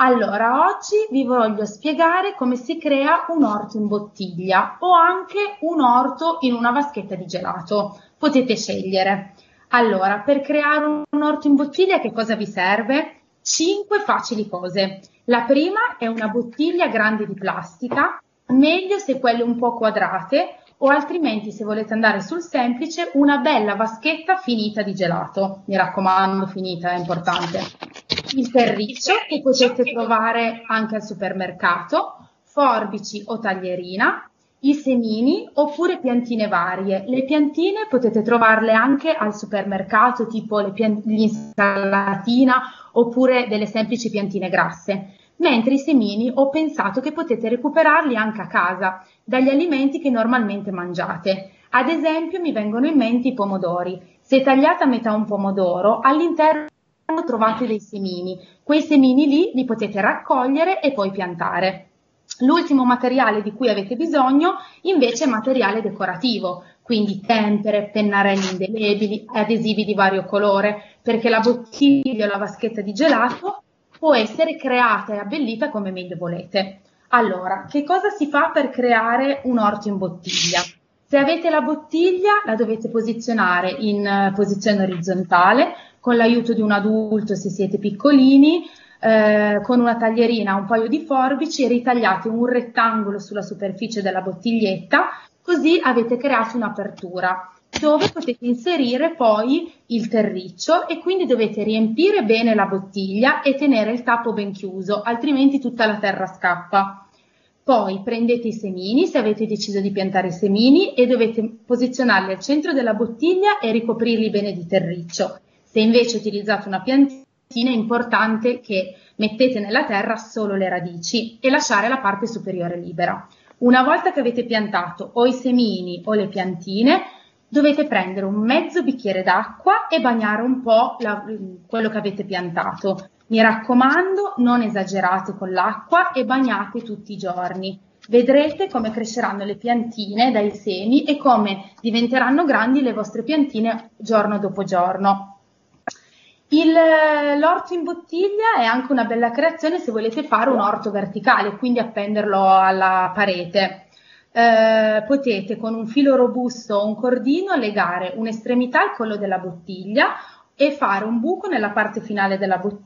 Allora, oggi vi voglio spiegare come si crea un orto in bottiglia o anche un orto in una vaschetta di gelato. Potete scegliere. Allora, per creare un orto in bottiglia che cosa vi serve? cinque facili cose. La prima è una bottiglia grande di plastica, meglio se quelle un po' quadrate, o altrimenti, se volete andare sul semplice, una bella vaschetta finita di gelato. Mi raccomando, finita, è importante. Il terriccio, che potete trovare anche al supermercato, forbici o taglierina, i semini oppure piantine varie. Le piantine potete trovarle anche al supermercato, tipo le pian- l'insalatina oppure delle semplici piantine grasse. Mentre i semini ho pensato che potete recuperarli anche a casa, dagli alimenti che normalmente mangiate. Ad esempio mi vengono in mente i pomodori. Se tagliate a metà un pomodoro, all'interno trovate dei semini. Quei semini lì li potete raccogliere e poi piantare. L'ultimo materiale di cui avete bisogno invece è materiale decorativo, quindi tempere, pennarelli indelebili, adesivi di vario colore, perché la bottiglia o la vaschetta di gelato può essere creata e abbellita come meglio volete. Allora, che cosa si fa per creare un orto in bottiglia? Se avete la bottiglia, la dovete posizionare in posizione orizzontale, con l'aiuto di un adulto se siete piccolini, eh, con una taglierina, un paio di forbici, ritagliate un rettangolo sulla superficie della bottiglietta, così avete creato un'apertura dove potete inserire poi il terriccio, e quindi dovete riempire bene la bottiglia e tenere il tappo ben chiuso, altrimenti tutta la terra scappa. Poi prendete i semini, se avete deciso di piantare i semini, e dovete posizionarli al centro della bottiglia e ricoprirli bene di terriccio. Se invece utilizzate una piantina, è importante che mettete nella terra solo le radici e lasciare la parte superiore libera. Una volta che avete piantato o i semini o le piantine, dovete prendere un mezzo bicchiere d'acqua e bagnare un po' la, quello che avete piantato. Mi raccomando, non esagerate con l'acqua e bagnate tutti i giorni. Vedrete come cresceranno le piantine dai semi e come diventeranno grandi le vostre piantine giorno dopo giorno. Il, l'orto in bottiglia è anche una bella creazione se volete fare un orto verticale, quindi appenderlo alla parete. Eh, potete con un filo robusto o un cordino legare un'estremità al collo della bottiglia e fare un buco nella parte finale della bottiglia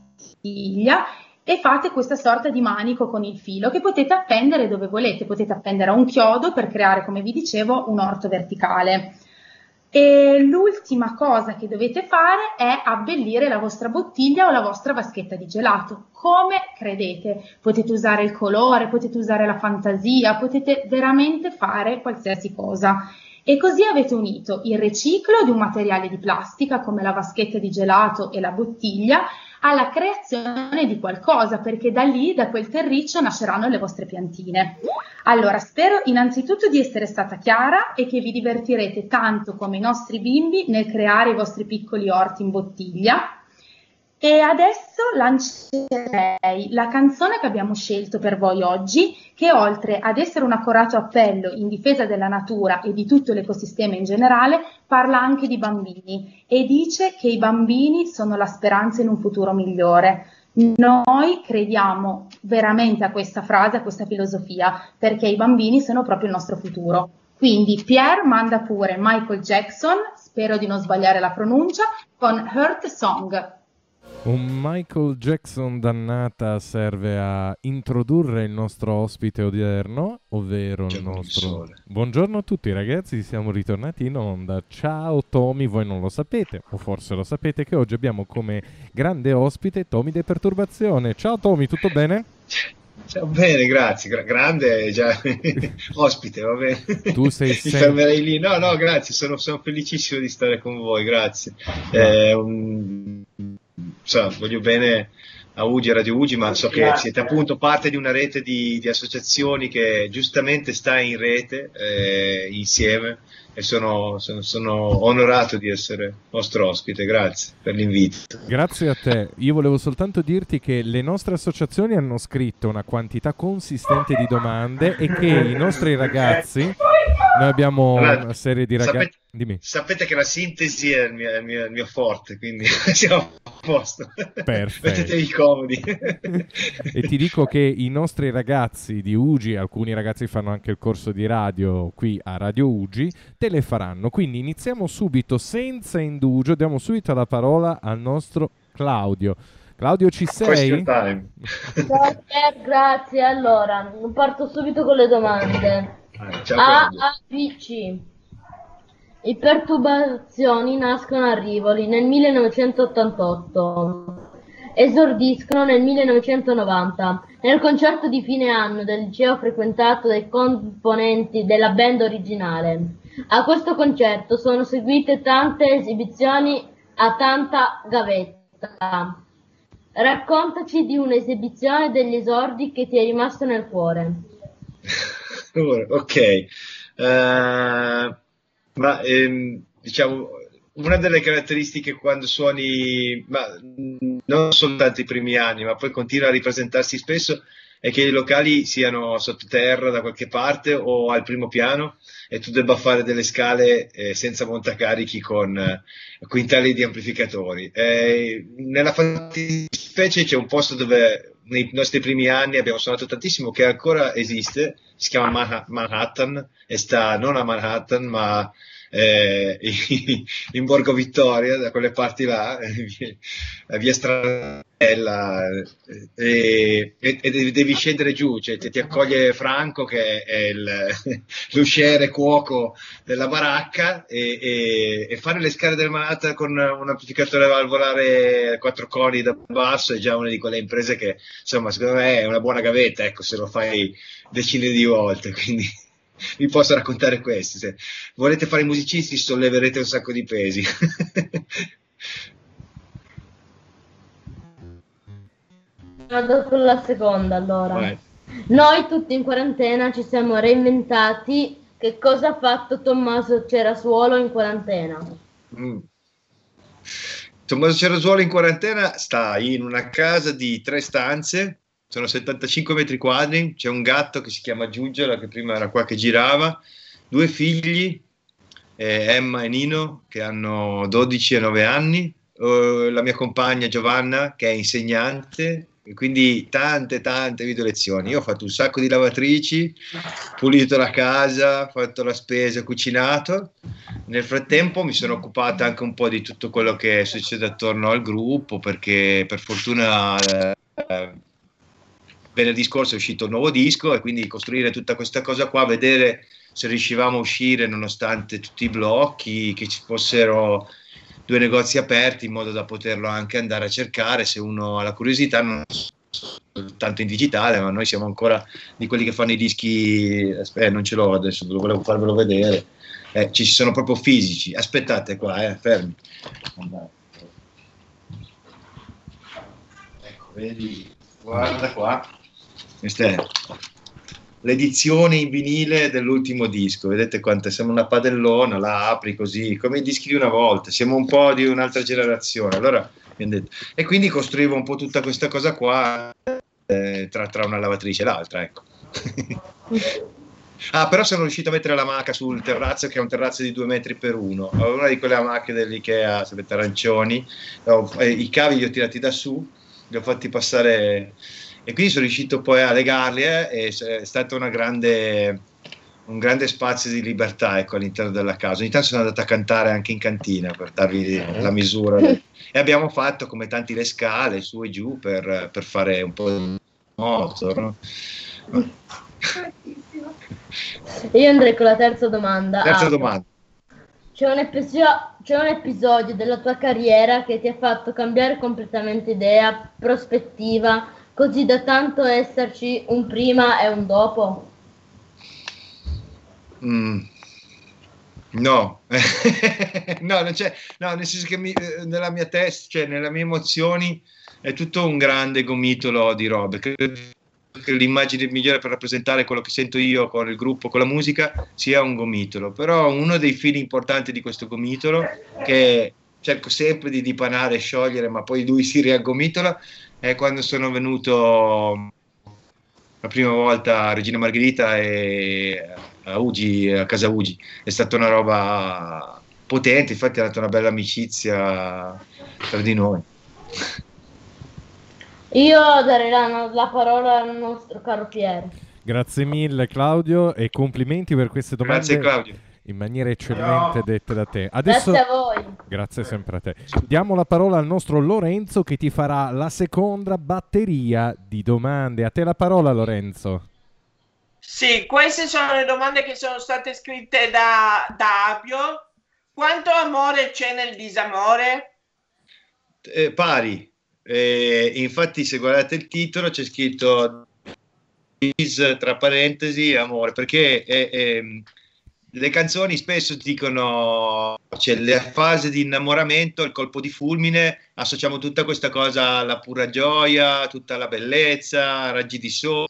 e fate questa sorta di manico con il filo che potete appendere dove volete, potete appendere a un chiodo per creare, come vi dicevo, un orto verticale. E l'ultima cosa che dovete fare è abbellire la vostra bottiglia o la vostra vaschetta di gelato, come credete. Potete usare il colore, potete usare la fantasia, potete veramente fare qualsiasi cosa. E così avete unito il riciclo di un materiale di plastica come la vaschetta di gelato e la bottiglia alla creazione di qualcosa, perché da lì, da quel terriccio, nasceranno le vostre piantine. Allora, spero innanzitutto di essere stata chiara e che vi divertirete tanto come i nostri bimbi nel creare i vostri piccoli orti in bottiglia. E adesso lancerei la canzone che abbiamo scelto per voi oggi, che oltre ad essere un accorato appello in difesa della natura e di tutto l'ecosistema in generale, parla anche di bambini e dice che i bambini sono la speranza in un futuro migliore. Noi crediamo veramente a questa frase, a questa filosofia, perché i bambini sono proprio il nostro futuro. Quindi Pierre manda pure Michael Jackson, spero di non sbagliare la pronuncia, con Heart Song. Un Michael Jackson dannata serve a introdurre il nostro ospite odierno, ovvero il nostro... Buongiorno a tutti ragazzi, siamo ritornati in onda. Ciao Tommy, voi non lo sapete, o forse lo sapete, che oggi abbiamo come grande ospite Tommy de Perturbazione. Ciao Tommy, tutto bene? Ciao, bene, grazie, Gra- grande già ospite, va bene. Tu sei sempre... Mi fermerei lì, no, no, grazie, sono, sono felicissimo di stare con voi, grazie. Eh, un... So, voglio bene a U G e Radio Ugi, ma so che siete appunto parte di una rete di, di associazioni che giustamente sta in rete eh, insieme, e sono, sono, sono onorato di essere vostro ospite, grazie per l'invito. Grazie a te, io volevo soltanto dirti che le nostre associazioni hanno scritto una quantità consistente di domande e che i nostri ragazzi... Noi abbiamo allora, una serie di ragazzi. Sapete, Dimmi. sapete che la sintesi è il mio, il mio, il mio forte, quindi siamo a posto. Perfetto. Mettetevi comodi. E ti dico che i nostri ragazzi di U G I, alcuni ragazzi fanno anche il corso di radio qui a Radio U G I, te le faranno. Quindi iniziamo subito, senza indugio, diamo subito la parola al nostro Claudio. Claudio, ci sei? Time. Grazie, allora parto subito con le domande. A A B C. I Perturbazioni nascono a Rivoli nel millenovecentottantotto, esordiscono nel millenovecentonovanta nel concerto di fine anno del liceo frequentato dai componenti della band originale. A questo concerto sono seguite tante esibizioni a tanta gavetta. Raccontaci di un'esibizione degli esordi che ti è rimasto nel cuore. Ok, uh, ma ehm, diciamo una delle caratteristiche quando suoni, ma non soltanto i primi anni, ma poi continua a ripresentarsi spesso, è che i locali siano sottoterra da qualche parte o al primo piano e tu debba fare delle scale eh, senza montacarichi con eh, quintali di amplificatori. Eh, nella fattispecie c'è un posto dove nei nostri primi anni abbiamo suonato tantissimo, che ancora esiste, si chiama Man- Manhattan e sta non a Manhattan ma eh, in Borgo Vittoria, da quelle parti là, via Stradella, e, e, e devi scendere giù, cioè ti, ti accoglie Franco che è il, l'usciere cuoco della baracca, e, e, e fare le scale del Manhattan con un amplificatore valvolare quattro coni da basso è già una di quelle imprese che insomma secondo me è una buona gavetta, ecco, se lo fai decine di volte, quindi vi posso raccontare questo. Se volete fare i musicisti solleverete un sacco di pesi. Vado con la seconda allora. Vai. Noi tutti in quarantena ci siamo reinventati Che cosa ha fatto Tommaso Cerasuolo in quarantena? Mm. Tommaso Cerasuolo in quarantena sta in una casa di tre stanze, sono settantacinque metri quadri, c'è un gatto che si chiama Giugiola, che prima era qua che girava, due figli, eh, Emma e Nino, che hanno dodici e nove anni, eh, la mia compagna Giovanna, che è insegnante, e quindi tante tante video lezioni. Io ho fatto un sacco di lavatrici, pulito la casa, fatto la spesa, cucinato. Nel frattempo mi sono occupata anche un po' di tutto quello che succede attorno al gruppo, perché per fortuna eh, venerdì scorso è uscito un nuovo disco, e quindi costruire tutta questa cosa qua, vedere se riuscivamo a uscire nonostante tutti i blocchi, che ci fossero due negozi aperti, in modo da poterlo anche andare a cercare, se uno ha la curiosità, non soltanto in digitale, ma noi siamo ancora di quelli che fanno i dischi, eh, non ce l'ho adesso, lo volevo farvelo vedere, eh, ci sono proprio fisici, aspettate qua, eh, fermi, ecco, vedi, guarda qua, questa è l'edizione in vinile dell'ultimo disco, vedete quanto sembra una padellona, la apri così, come i dischi di una volta, siamo un po' di un'altra generazione, allora, e quindi costruivo un po' tutta questa cosa qua, eh, tra, tra una lavatrice e l'altra, ecco. Ah, però sono riuscito a mettere la maca sul terrazzo, che è un terrazzo di due metri per uno, una di quelle macchie dell'Ikea, sapete, arancioni, i cavi li ho tirati da su, li ho fatti passare, e quindi sono riuscito poi a legarli, eh, e è stato una grande, un grande spazio di libertà, ecco, all'interno della casa. Ogni tanto sono andato a cantare anche in cantina per darvi la misura, e abbiamo fatto come tanti le scale su e giù per, per fare un po' di moto, no? Io andrei con la terza domanda. Terza ah, domanda. C'è un, episodio, c'è un episodio della tua carriera che ti ha fatto cambiare completamente idea, prospettiva, così da tanto esserci un prima e un dopo? Mm. No. No, non c'è, no, nel senso che mi, nella mia testa, cioè nelle mie emozioni, è tutto un grande gomitolo di robe. Credo che l'immagine migliore per rappresentare quello che sento io con il gruppo, con la musica, sia un gomitolo. Però uno dei fili importanti di questo gomitolo, che cerco sempre di dipanare e sciogliere, ma poi lui si riaggomitola, è quando sono venuto la prima volta a Regina Margherita e a Ugi, a casa Ugi. È stata una roba potente, infatti è nata una bella amicizia tra di noi. Io darei la, la parola al nostro caro Pier. Grazie mille Claudio, e complimenti per queste domande. Grazie Claudio. In maniera eccellente, no, detta da te. Adesso, grazie a voi. Grazie sempre a te. Diamo la parola al nostro Lorenzo, che ti farà la seconda batteria di domande. A te la parola, Lorenzo. Sì, queste sono le domande che sono state scritte da, da Abio. Quanto amore c'è nel disamore? Eh, pari. Eh, infatti, se guardate il titolo, c'è scritto tra parentesi amore, perché è, è, le canzoni spesso dicono, cioè, la fase di innamoramento, il colpo di fulmine, associamo tutta questa cosa alla pura gioia, tutta la bellezza, raggi di sole,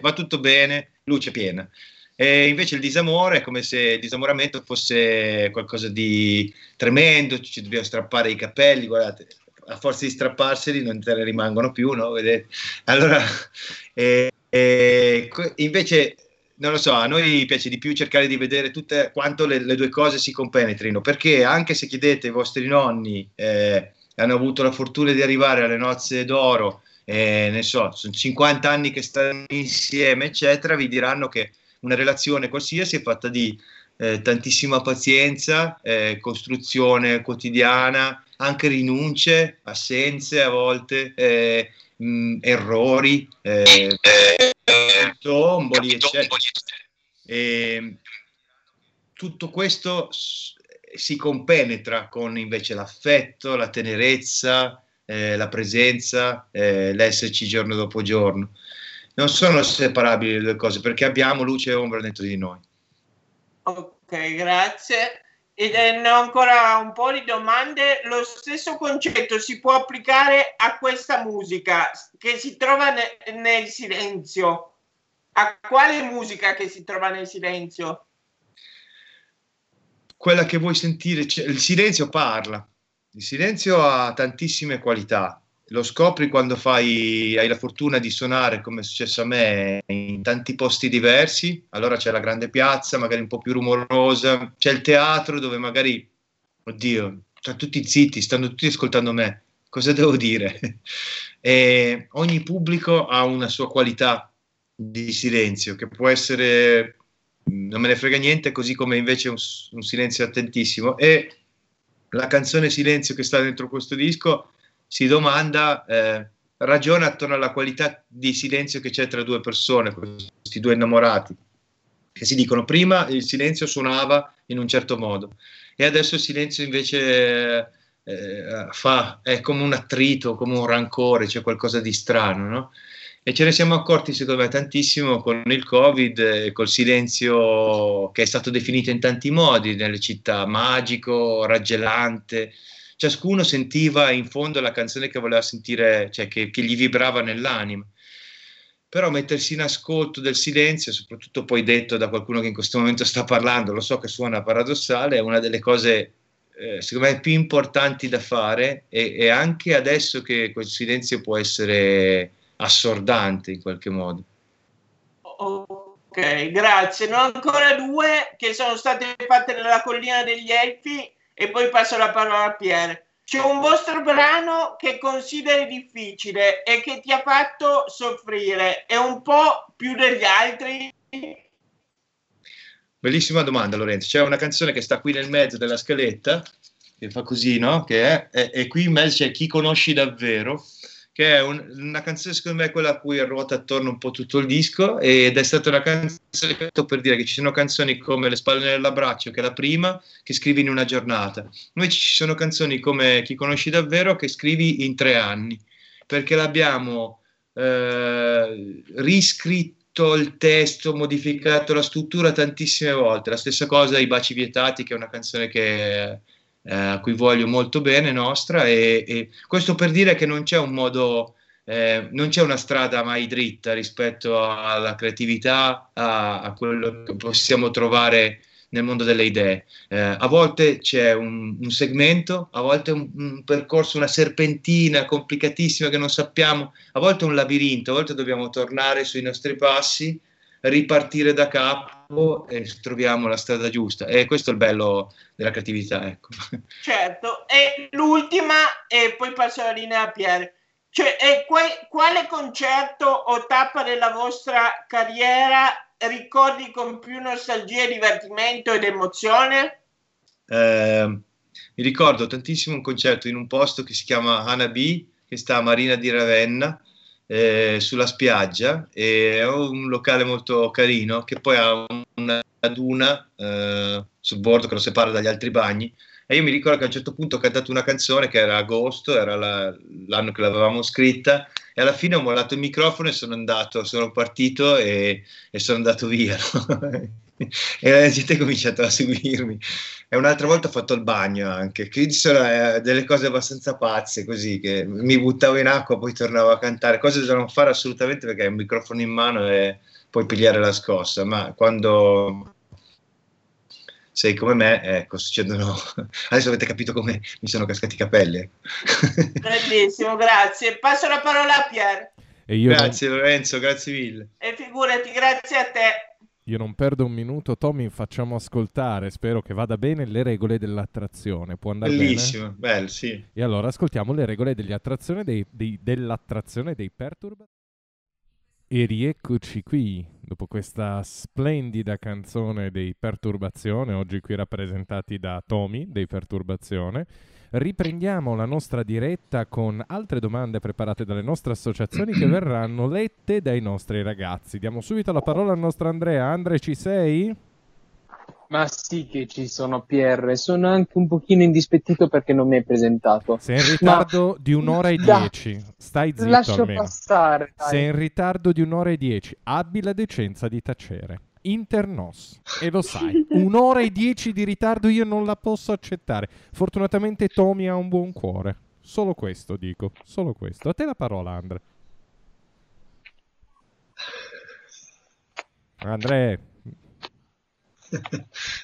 va tutto bene, luce piena. E invece il disamore è come se il disamoramento fosse qualcosa di tremendo, ci dobbiamo strappare i capelli, guardate, a forza di strapparseli non te ne rimangono più, no? Vedete? Allora, eh, eh, invece... non lo so, a noi piace di più cercare di vedere tutte quanto le, le due cose si compenetrino, perché anche se chiedete ai vostri nonni, eh, hanno avuto la fortuna di arrivare alle nozze d'oro, eh, ne so, sono cinquanta anni che stanno insieme, eccetera, vi diranno che una relazione qualsiasi è fatta di eh, tantissima pazienza, eh, costruzione quotidiana, anche rinunce, assenze a volte, eh, mh, errori, eh, tomboli, eccetera, e tutto questo si compenetra con invece l'affetto, la tenerezza, eh, la presenza, eh, l'esserci giorno dopo giorno. Non sono separabili le due cose, perché abbiamo luce e ombra dentro di noi. Ok, grazie. E ne ho ancora un po' di domande. Lo stesso concetto si può applicare a questa musica che si trova ne- nel silenzio? a quale musica che si trova nel silenzio? Quella che vuoi sentire, cioè, il silenzio parla, il silenzio ha tantissime qualità, lo scopri quando fai, hai la fortuna di suonare, come è successo a me, in tanti posti diversi. Allora c'è la grande piazza, magari un po' più rumorosa, c'è il teatro dove magari, oddio, stanno tutti zitti, stanno tutti ascoltando me, cosa devo dire? E ogni pubblico ha una sua qualità di silenzio, che può essere non me ne frega niente, così come invece un, un silenzio attentissimo. E la canzone Silenzio che sta dentro questo disco si domanda, eh, ragiona attorno alla qualità di silenzio che c'è tra due persone, questi due innamorati, che si dicono prima il silenzio suonava in un certo modo e adesso il silenzio invece eh, fa, è come un attrito, come un rancore, c'è cioè qualcosa di strano, no? E ce ne siamo accorti secondo me tantissimo con il Covid e col silenzio che è stato definito in tanti modi nelle città, magico, raggelante. Ciascuno sentiva in fondo la canzone che voleva sentire, cioè che, che gli vibrava nell'anima. Però mettersi in ascolto del silenzio, soprattutto poi detto da qualcuno che in questo momento sta parlando, lo so che suona paradossale, è una delle cose eh, secondo me più importanti da fare, e, e anche adesso che quel silenzio può essere assordante in qualche modo. Ok, grazie. Ne ho ancora due che sono state fatte nella Collina degli Elfi e poi passo la parola a Pierre. C'è un vostro brano che consideri difficile e che ti ha fatto soffrire, è un po' più degli altri? Bellissima domanda, Lorenzo. C'è una canzone che sta qui nel mezzo della scaletta, che fa così, no? Che è, e, e qui in mezzo c'è Chi conosci davvero, che è un, una canzone secondo me quella a cui ruota attorno un po' tutto il disco, ed è stata una canzone per dire che ci sono canzoni come Le spalle nell'abbraccio, che è la prima, che scrivi in una giornata. Invece ci sono canzoni come Chi conosci davvero che scrivi in tre anni, perché l'abbiamo eh, riscritto il testo, modificato la struttura tantissime volte. La stessa cosa I baci vietati, che è una canzone che... Eh, a cui voglio molto bene, nostra, e, e questo per dire che non c'è un modo, eh, non c'è una strada mai dritta rispetto alla creatività, a, a quello che possiamo trovare nel mondo delle idee. Eh, a volte c'è un, un segmento, a volte un, un percorso, una serpentina complicatissima che non sappiamo, a volte un labirinto, a volte dobbiamo tornare sui nostri passi, ripartire da capo e troviamo la strada giusta, e questo è il bello della creatività, ecco. Certo, e l'ultima e poi passo la linea a Pierre, cioè, e que- quale concerto o tappa della vostra carriera ricordi con più nostalgia, divertimento ed emozione? Eh, mi ricordo tantissimo un concerto in un posto che si chiama Hanabi, che sta a Marina di Ravenna, Eh, sulla spiaggia, e è un locale molto carino che poi ha una duna eh, sul bordo che lo separa dagli altri bagni, e io mi ricordo che a un certo punto ho cantato una canzone che era agosto, era la, l'anno che l'avevamo scritta, e alla fine ho mollato il microfono e sono andato, sono partito e, e sono andato via, no? E la gente ha cominciato a seguirmi, e un'altra volta ho fatto il bagno anche, quindi sono eh, delle cose abbastanza pazze così, che mi buttavo in acqua poi tornavo a cantare, cose da non fare assolutamente perché hai un microfono in mano e puoi pigliare la scossa, ma quando sei come me, ecco, succedono. Adesso avete capito come mi sono cascati i capelli. Bellissimo, grazie, passo la parola a Pierre. E io grazie non... Lorenzo, grazie mille. E figurati, grazie a te. Io non perdo un minuto, Tommy, facciamo ascoltare, spero che vada bene, Le regole dell'attrazione. Può andare bellissimo, bene? Bellissimo, bello, sì. E allora ascoltiamo Le regole degli attrazione, dei, dei, dell'attrazione dei Perturbazione. E rieccoci qui, dopo questa splendida canzone dei Perturbazione, oggi qui rappresentati da Tommy, dei Perturbazione. Riprendiamo la nostra diretta con altre domande preparate dalle nostre associazioni che verranno lette dai nostri ragazzi. Diamo subito la parola al nostro Andrea. Andre, ci sei? Ma sì che ci sono, Pierre. Sono anche un pochino indispettito perché non mi hai presentato. Sei in ritardo Ma... di un'ora e dieci. Da... Stai zitto Lascio almeno. Passare. Dai. Sei in ritardo di un'ora e dieci. Abbi la decenza di tacere. Internos, e lo sai, un'ora e dieci di ritardo io non la posso accettare. Fortunatamente Tommy ha un buon cuore, solo questo dico, solo questo. A te la parola, Andre. Andrea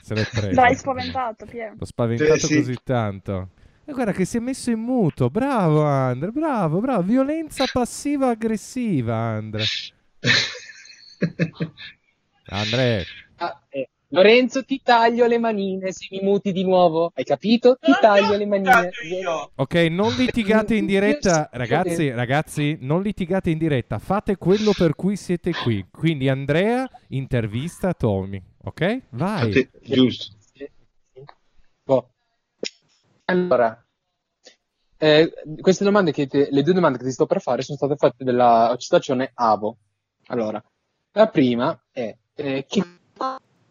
se l'è preso. L'hai spaventato, Pier. L'ho spaventato sì, sì. così tanto. E guarda che si è messo in muto. Bravo Andre, bravo, bravo. Violenza passiva aggressiva, Andre. Andre. Ah, eh. Lorenzo, ti taglio le manine se mi muti di nuovo. Hai capito? Ti taglio le manine. Ok, non litigate in diretta. Ragazzi, ragazzi, non litigate in diretta. Fate quello per cui siete qui. Quindi Andrea intervista Tommy. Ok? Vai. Giusto. Allora, eh, queste domande che te, le due domande che ti sto per fare sono state fatte dalla citazione A V O. Allora, la prima è... Eh, chi...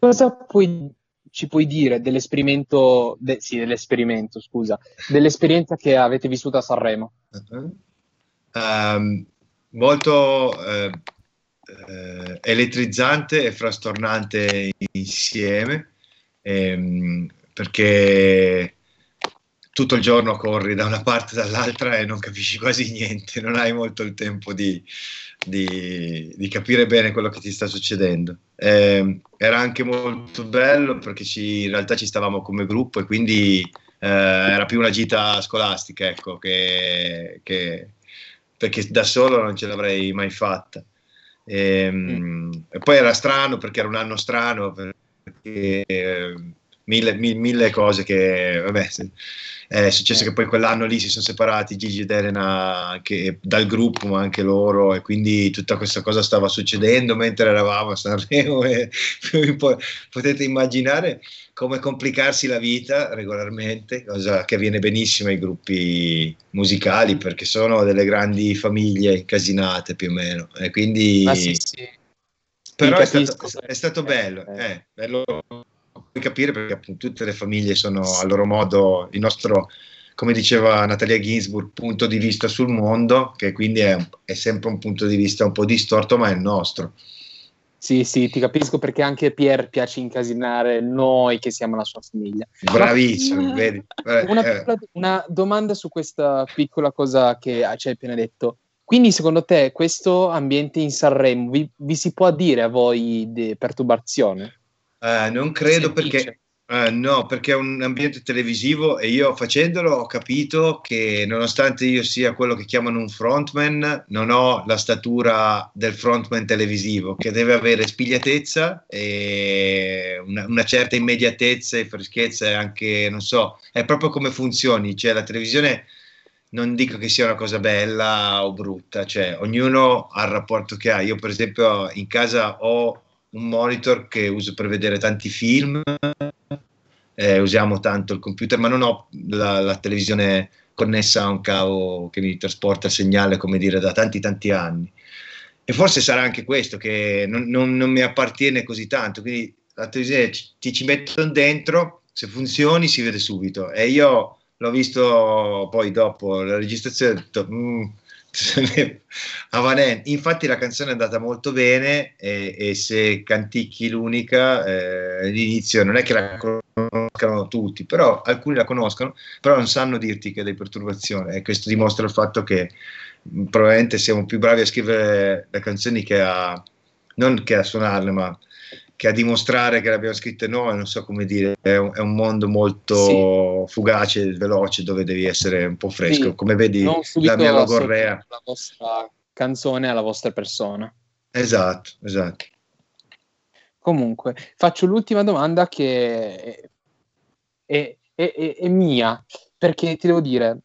Cosa puoi, ci puoi dire dell'esperimento, de, sì, dell'esperimento, scusa, dell'esperienza che avete vissuto a Sanremo? Uh-huh. Um, molto uh, uh, elettrizzante e frastornante insieme, um, perché tutto il giorno corri da una parte e dall'altra e non capisci quasi niente, non hai molto il tempo di... Di, di capire bene quello che ti sta succedendo. Eh, era anche molto bello perché ci, in realtà ci stavamo come gruppo e quindi eh, era più una gita scolastica, ecco, che, che, perché da solo non ce l'avrei mai fatta. E, mm. e poi era strano perché era un anno strano, perché eh, mille, mille, mille cose che... Vabbè, se, è successo che poi quell'anno lì si sono separati Gigi ed Elena anche dal gruppo, ma anche loro, e quindi tutta questa cosa stava succedendo mentre eravamo a Sanremo e potete immaginare come complicarsi la vita regolarmente, cosa che avviene benissimo ai gruppi musicali perché sono delle grandi famiglie incasinate più o meno, e quindi ah, sì, sì. però è stato, è stato bello, eh, bello capire perché appunto tutte le famiglie sono a loro modo il nostro, come diceva Natalia Ginsburg, punto di vista sul mondo, che quindi è, è sempre un punto di vista un po' distorto ma è il nostro. Sì sì, ti capisco, perché anche Pier piace incasinare noi che siamo la sua famiglia. Bravissimo, ma, vedi? Una, piccola, una domanda su questa piccola cosa che ci hai appena detto. Quindi secondo te questo ambiente in Sanremo vi, vi si può dire a voi di Perturbazione? Uh, non credo perché, uh, no, perché è un ambiente televisivo e io facendolo ho capito che nonostante io sia quello che chiamano un frontman, non ho la statura del frontman televisivo, che deve avere spigliatezza e una, una certa immediatezza e freschezza e anche, non so, è proprio come funzioni, cioè la televisione non dico che sia una cosa bella o brutta, cioè ognuno ha il rapporto che ha. Io per esempio in casa ho un monitor che uso per vedere tanti film, eh, usiamo tanto il computer, ma non ho la, la televisione connessa a un cavo che mi trasporta il segnale, come dire, da tanti tanti anni. E forse sarà anche questo, che non, non, non mi appartiene così tanto, quindi la televisione ti ci mettono dentro, se funzioni si vede subito. E io l'ho visto poi dopo la registrazione, ho detto... Mm, infatti la canzone è andata molto bene e, e se canticchi l'unica eh, all'inizio non è che la conoscano tutti, però alcuni la conoscono però non sanno dirti che è dei Perturbazione, e questo dimostra il fatto che mh, probabilmente siamo più bravi a scrivere le canzoni che a, non che a suonarle, ma che a dimostrare che le abbiamo scritte noi. Non so come dire, è un, è un mondo molto sì. fugace, veloce, dove devi essere un po' fresco, sì. come vedi la mia logorrea. La vostra canzone alla vostra persona. Esatto, esatto. Comunque, faccio l'ultima domanda che è, è, è, è mia, perché ti devo dire,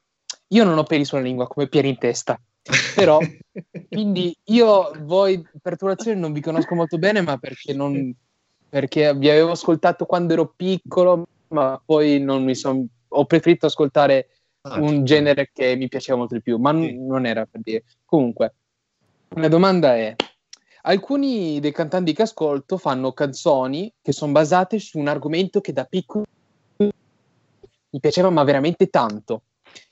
io non ho peli sulla lingua come Pieri in testa. Però quindi io voi Perturbazione non vi conosco molto bene, ma perché non perché vi avevo ascoltato quando ero piccolo, ma poi non mi son, ho preferito ascoltare ah, un genere che mi piaceva molto di più, ma sì. non era per dire. Comunque la domanda è: alcuni dei cantanti che ascolto fanno canzoni che sono basate su un argomento che da piccolo mi piaceva ma veramente tanto,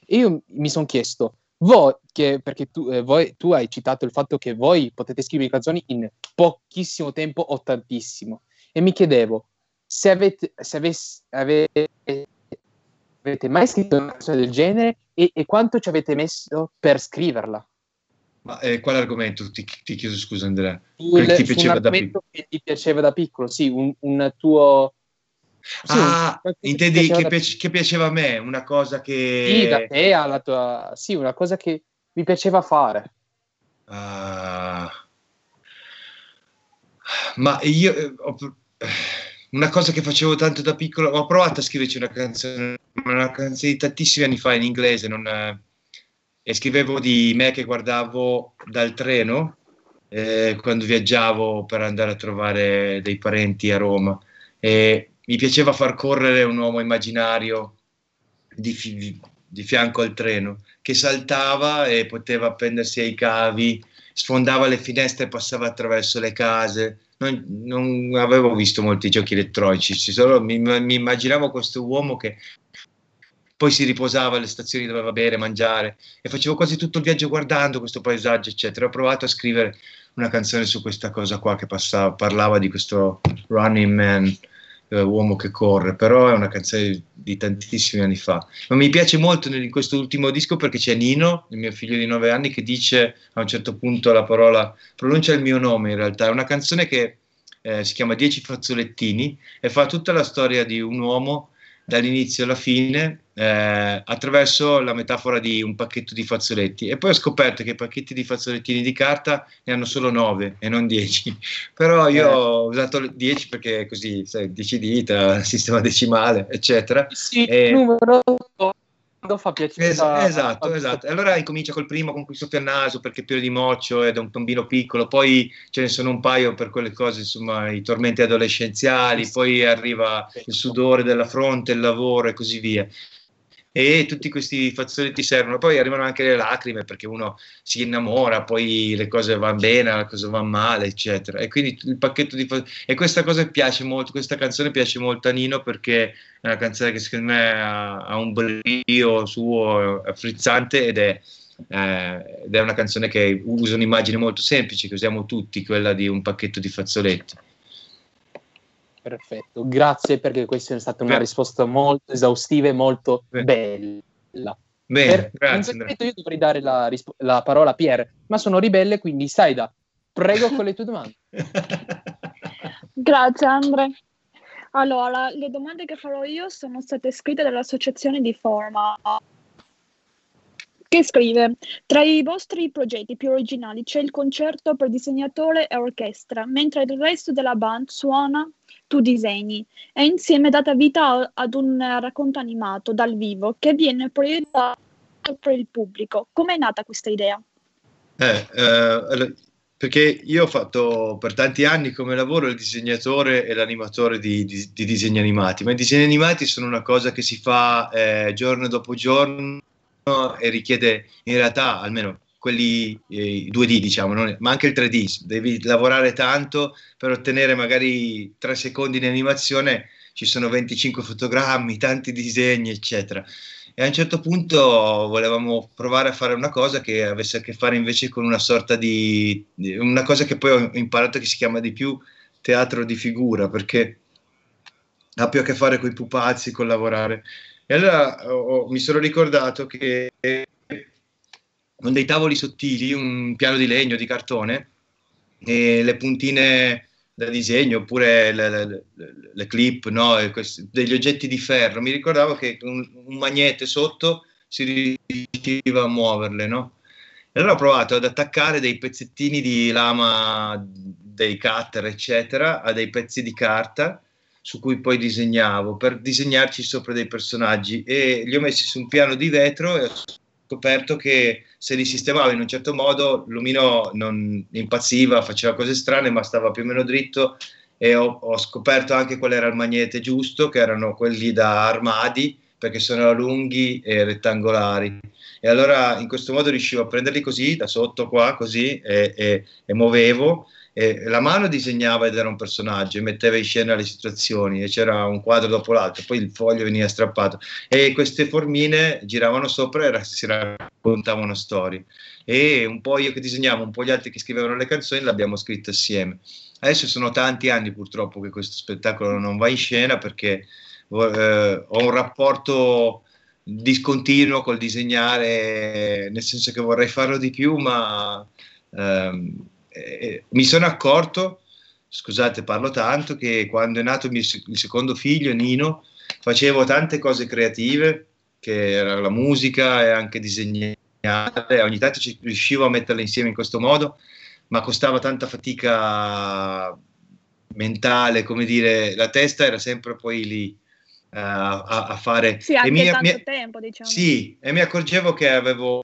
e io mi sono chiesto voi, che, perché tu, eh, voi, tu hai citato il fatto che voi potete scrivere canzoni in pochissimo tempo o tantissimo, e mi chiedevo se avete, se avesse, avete, avete mai scritto una canzone del genere e, e quanto ci avete messo per scriverla. Ma eh, quale argomento? Ti, ti chiedo scusa, Andrea. Sul, che ti piaceva da piccolo? Che ti piaceva da piccolo, sì, un, un tuo... Sì, ah, intendi piaceva che, piace, che piaceva a me, una cosa che... Sì, da te alla tua... Sì, una cosa che mi piaceva fare. Uh, ma io... Eh, ho, una cosa che facevo tanto da piccolo... Ho provato a scriverci una canzone, una canzone di tantissimi anni fa in inglese, non... Eh, e scrivevo di me che guardavo dal treno eh, quando viaggiavo per andare a trovare dei parenti a Roma, e mi piaceva far correre un uomo immaginario di, fi- di fianco al treno, che saltava e poteva appendersi ai cavi, sfondava le finestre e passava attraverso le case. Non, non avevo visto molti giochi elettronici, solo mi, mi immaginavo questo uomo che poi si riposava alle stazioni, doveva bere, mangiare, e facevo quasi tutto il viaggio guardando questo paesaggio, eccetera. Ho provato a scrivere una canzone su questa cosa qua che passava, parlava di questo running man, eh, uomo che corre, però è una canzone di tantissimi anni fa. Ma mi piace molto in questo ultimo disco perché c'è Nino, il mio figlio di nove anni, che dice a un certo punto la parola, pronuncia il mio nome in realtà. È una canzone che eh, si chiama Dieci fazzolettini e fa tutta la storia di un uomo dall'inizio alla fine, eh, attraverso la metafora di un pacchetto di fazzoletti, e poi ho scoperto che i pacchetti di fazzolettini di carta ne hanno solo nove e non dieci, però io eh. ho usato dieci perché così, sai, dieci dita, sistema decimale, eccetera. Sì, e... il numero non fa piacere. Es- esatto, a... esatto. E allora incomincia col primo con cui soffia il naso perché è pieno di moccio ed è un bambino piccolo, poi ce ne sono un paio per quelle cose, insomma, i tormenti adolescenziali, poi arriva il sudore della fronte, il lavoro e così via. E tutti questi fazzoletti servono, poi arrivano anche le lacrime perché uno si innamora, poi le cose vanno bene, le cose vanno male, eccetera. E quindi il pacchetto di fazzoletti, e questa cosa piace molto, questa canzone piace molto a Nino perché è una canzone che secondo me ha, ha un brio suo, è frizzante, ed è, eh, ed è una canzone che usa un'immagine molto semplice che usiamo tutti, quella di un pacchetto di fazzoletti. Perfetto, grazie perché questa è stata una Beh. risposta molto esaustiva e molto Beh. bella. Bene, grazie. Io dovrei dare la, rispo- la parola a Pierre, ma sono ribelle, quindi Saida, prego con le tue domande. Grazie Andre. Allora, le domande che farò io sono state scritte dall'associazione di Forma, che scrive: tra i vostri progetti più originali c'è il concerto per disegnatore e orchestra, mentre il resto della band suona, tu disegni, e insieme data vita ad un racconto animato dal vivo che viene proiettato per il pubblico. Come è nata questa idea? Eh, eh, allora, perché io ho fatto per tanti anni come lavoro il disegnatore e l'animatore di, di, di disegni animati, ma i disegni animati sono una cosa che si fa eh, giorno dopo giorno e richiede in realtà almeno quelli eh, due D, diciamo, non, ma anche il tre D, devi lavorare tanto per ottenere magari tre secondi di animazione, ci sono venticinque fotogrammi, tanti disegni, eccetera. E a un certo punto volevamo provare a fare una cosa che avesse a che fare invece con una sorta di, di una cosa che poi ho imparato che si chiama di più teatro di figura, perché ha più a che fare con i pupazzi, col lavorare. E allora oh, mi sono ricordato che con dei tavoli sottili, un piano di legno, di cartone, e le puntine da disegno, oppure le, le, le clip, no? E questi, degli oggetti di ferro. Mi ricordavo che un, un magnete sotto si riusciva a muoverle, no? E allora ho provato ad attaccare dei pezzettini di lama, dei cutter, eccetera, a dei pezzi di carta, su cui poi disegnavo, per disegnarci sopra dei personaggi. E li ho messi su un piano di vetro e ho scoperto che se li sistemavo in un certo modo Lumino non impazziva, faceva cose strane, ma stava più o meno dritto. E ho, ho scoperto anche qual era il magnete giusto, che erano quelli da armadi, perché sono lunghi e rettangolari, e allora in questo modo riuscivo a prenderli così, da sotto qua, così, e, e, e muovevo, e la mano disegnava ed era un personaggio, e metteva in scena le situazioni, e c'era un quadro dopo l'altro, poi il foglio veniva strappato e queste formine giravano sopra e si raccontavano storie. E un po' io che disegnavo, un po' gli altri che scrivevano le canzoni, l'abbiamo scritta assieme. Adesso sono tanti anni purtroppo che questo spettacolo non va in scena perché eh, ho un rapporto discontinuo col disegnare, nel senso che vorrei farlo di più, ma ehm, eh, mi sono accorto, scusate parlo tanto, che quando è nato il mio, il secondo figlio Nino facevo tante cose creative, che era la musica e anche disegnare, ogni tanto ci riuscivo a metterle insieme in questo modo, ma costava tanta fatica mentale, come dire, la testa era sempre poi lì uh, a, a fare. Sì, anche e mi, tanto mi, tempo, diciamo. Sì, e mi accorgevo che avevo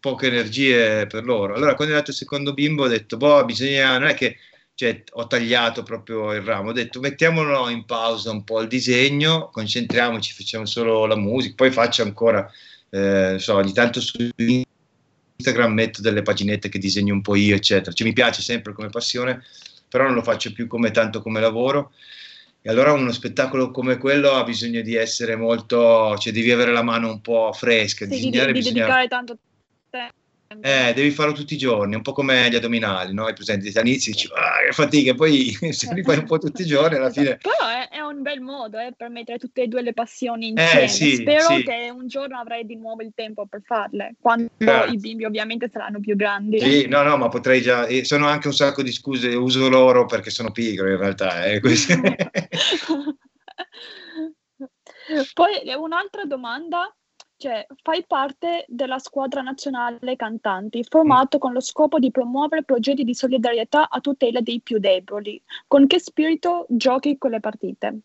poche energie per loro. Allora, quando è nato il secondo bimbo, ho detto, boh, bisogna, non è che, cioè, ho tagliato proprio il ramo, ho detto, mettiamolo in pausa un po' il disegno, concentriamoci, facciamo solo la musica, poi faccio ancora, eh, so, ogni tanto su Instagram metto delle paginette che disegno un po' io, eccetera. Cioè, mi piace sempre come passione, però non lo faccio più come tanto come lavoro, e allora uno spettacolo come quello ha bisogno di essere molto, cioè devi avere la mano un po' fresca, sì, disegnare, di, di bisogna... dedicare tanto tempo. Eh, devi farlo tutti i giorni, un po' come gli addominali, no? I presenti all'inizio dici, ah, che fatica, poi se li fai un po' tutti i giorni alla fine... Però è, è un bel modo eh, per mettere tutte e due le passioni insieme, eh, sì, spero sì. Che un giorno avrai di nuovo il tempo per farle, quando Grazie. I bimbi ovviamente saranno più grandi. Sì, no, no, ma potrei già, eh, sono anche un sacco di scuse, uso loro perché sono pigro in realtà, eh, Poi un'altra domanda... Cioè, fai parte della squadra nazionale cantanti, formato con lo scopo di promuovere progetti di solidarietà a tutela dei più deboli. Con che spirito giochi con le partite?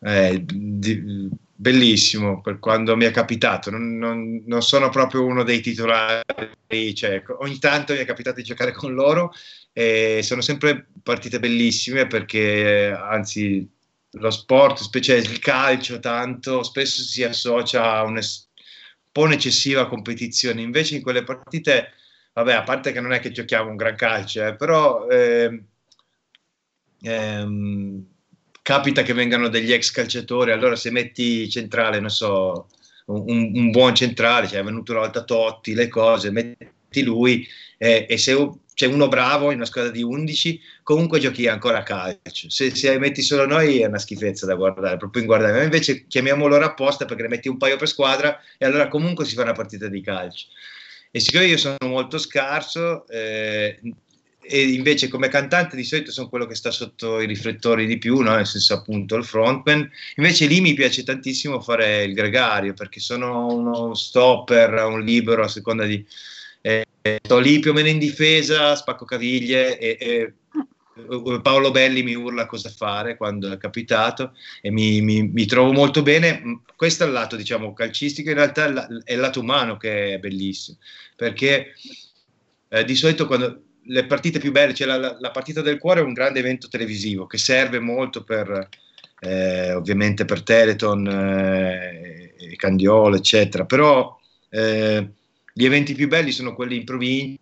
Eh, di, bellissimo, per quando mi è capitato. Non, non, non sono proprio uno dei titolari, cioè, ogni tanto mi è capitato di giocare con loro e sono sempre partite bellissime perché, anzi, lo sport, specie il calcio, tanto spesso si associa a un un'eccessiva competizione, invece in quelle partite, vabbè, a parte che non è che giochiamo un gran calcio, eh, però eh, ehm, capita che vengano degli ex calciatori, allora se metti centrale, non so, un, un buon centrale, cioè è venuto una volta Totti, le cose, metti lui eh, e se c'è uno bravo in una squadra di undici, comunque giochi ancora a calcio. Se, se metti solo noi è una schifezza da guardare, proprio inguardabile. Invece chiamiamo loro apposta perché ne metti un paio per squadra e allora comunque si fa una partita di calcio. E siccome io sono molto scarso, eh, e invece come cantante di solito sono quello che sta sotto i riflettori di più, no? Nel senso appunto il frontman, invece lì mi piace tantissimo fare il gregario perché sono uno stopper, un libero a seconda di... Sto lì più o meno in difesa, spacco caviglie e, e Paolo Belli mi urla cosa fare quando è capitato e mi, mi, mi trovo molto bene. Questo è il lato, diciamo, calcistico, in realtà è il lato umano che è bellissimo, perché eh, di solito quando le partite più belle, cioè la, la partita del cuore è un grande evento televisivo che serve molto per, eh, ovviamente per Teleton, eh, e Candiolo, eccetera, però... Eh, gli eventi più belli sono quelli in provincia,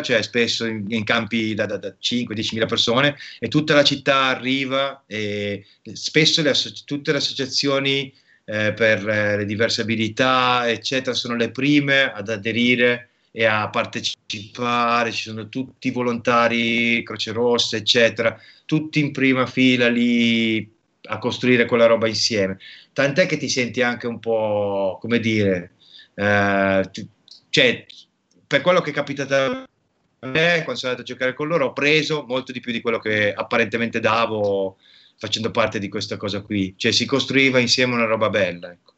cioè spesso in, in campi da, da, da cinque a diecimila persone e tutta la città arriva e spesso le tutte le associazioni eh, per eh, le diverse abilità eccetera sono le prime ad aderire e a partecipare, ci sono tutti i volontari, Croce Rossa eccetera, tutti in prima fila lì a costruire quella roba insieme, tant'è che ti senti anche un po', come dire... Uh, cioè, per quello che è capitato a me quando sono andato a giocare con loro ho preso molto di più di quello che apparentemente davo facendo parte di questa cosa qui, cioè si costruiva insieme una roba bella, ecco.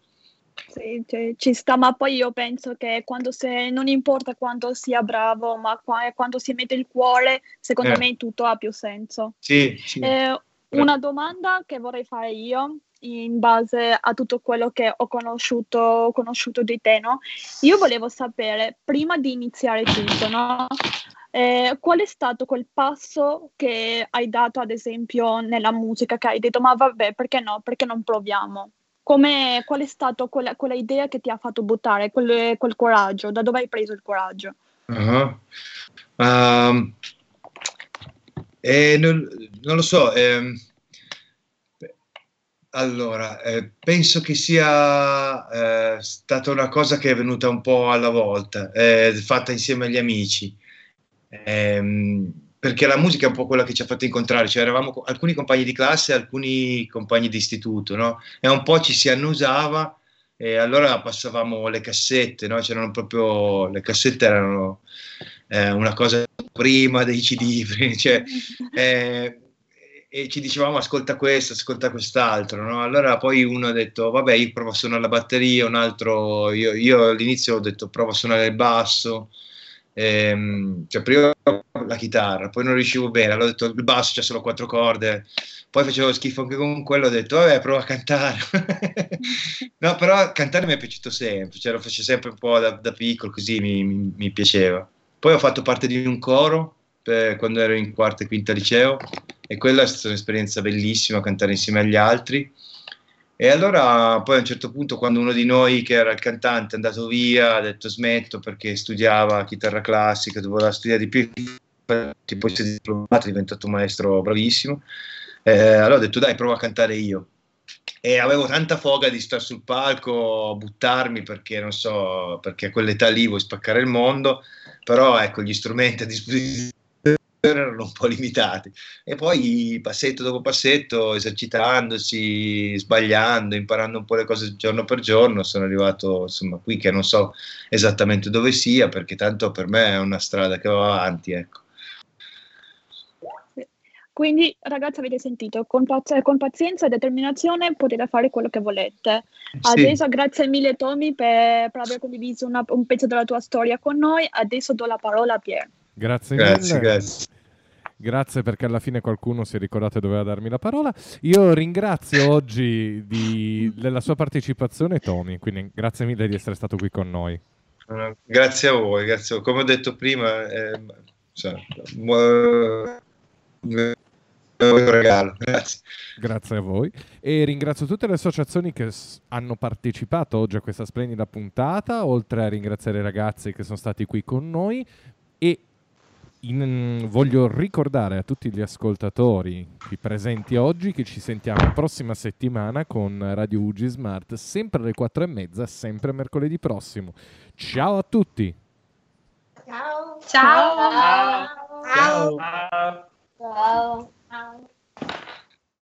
Sì, cioè, ci sta, ma poi io penso che quando se, non importa quanto sia bravo, ma qua, quando si mette il cuore, secondo eh. me tutto ha più senso. Sì, sì. Eh, una domanda che vorrei fare io in base a tutto quello che ho conosciuto, ho conosciuto di te, no? Io volevo sapere, prima di iniziare tutto, no? Eh, qual è stato quel passo che hai dato, ad esempio, nella musica, che hai detto, ma vabbè, perché no? Perché non proviamo? Come, qual è stata quella, quella idea che ti ha fatto buttare, quel, quel coraggio? Da dove hai preso il coraggio? Uh-huh. Um, eh, non, non lo so... Ehm. Allora, eh, penso che sia eh, stata una cosa che è venuta un po' alla volta, eh, fatta insieme agli amici, eh, perché la musica è un po' quella che ci ha fatto incontrare, cioè eravamo co- alcuni compagni di classe e alcuni compagni di istituto, no? E un po' ci si annusava e allora passavamo le cassette, no? C'erano proprio, le cassette erano eh, una cosa prima dei C D, cioè, eh, e ci dicevamo ascolta questo, ascolta quest'altro, no? Allora poi uno ha detto vabbè io provo a suonare la batteria, un altro, io, io all'inizio ho detto provo a suonare il basso, ehm, cioè prima la chitarra, poi non riuscivo bene, allora ho detto il basso c'è solo quattro corde, poi facevo schifo anche con quello, ho detto vabbè prova a cantare. No, però cantare mi è piaciuto sempre, cioè lo facevo sempre un po' da, da piccolo, così mi, mi, mi piaceva. Poi ho fatto parte di un coro per, quando ero in quarta e quinta liceo, e quella è stata un'esperienza bellissima, cantare insieme agli altri. E allora poi a un certo punto, quando uno di noi che era il cantante è andato via, ha detto smetto perché studiava chitarra classica, doveva studiare di più, poi si è diplomato, è diventato un maestro bravissimo, eh, allora ho detto dai provo a cantare io, e avevo tanta foga di stare sul palco, buttarmi, perché non so, perché a quell'età lì vuoi spaccare il mondo, però ecco gli strumenti a disposizione erano un po' limitati, e poi passetto dopo passetto, esercitandosi, sbagliando, imparando un po' le cose giorno per giorno, sono arrivato insomma qui, che non so esattamente dove sia, perché tanto per me è una strada che va avanti, ecco. Quindi ragazzi, avete sentito, con, paz- con pazienza e determinazione potete fare quello che volete. Sì. Adesso grazie mille Tommy per, per aver condiviso una, un pezzo della tua storia con noi. Adesso do la parola a Pier. Grazie mille. Grazie, grazie. Grazie, perché alla fine qualcuno, si è ricordato, doveva darmi la parola. Io ringrazio oggi di, della sua partecipazione Tommy, quindi grazie mille di essere stato qui con noi. Uh, grazie a voi, grazie a voi. Come ho detto prima, eh, cioè, uh, un regalo, grazie. Grazie a voi, e ringrazio tutte le associazioni che s- hanno partecipato oggi a questa splendida puntata, oltre a ringraziare i ragazzi che sono stati qui con noi. E in, voglio ricordare a tutti gli ascoltatori qui presenti oggi che ci sentiamo la prossima settimana con Radio U G Smart, sempre alle quattro e mezza, sempre mercoledì prossimo. Ciao a tutti! Ciao! Ciao! Ciao! Ciao! Ciao. Ciao. Ciao.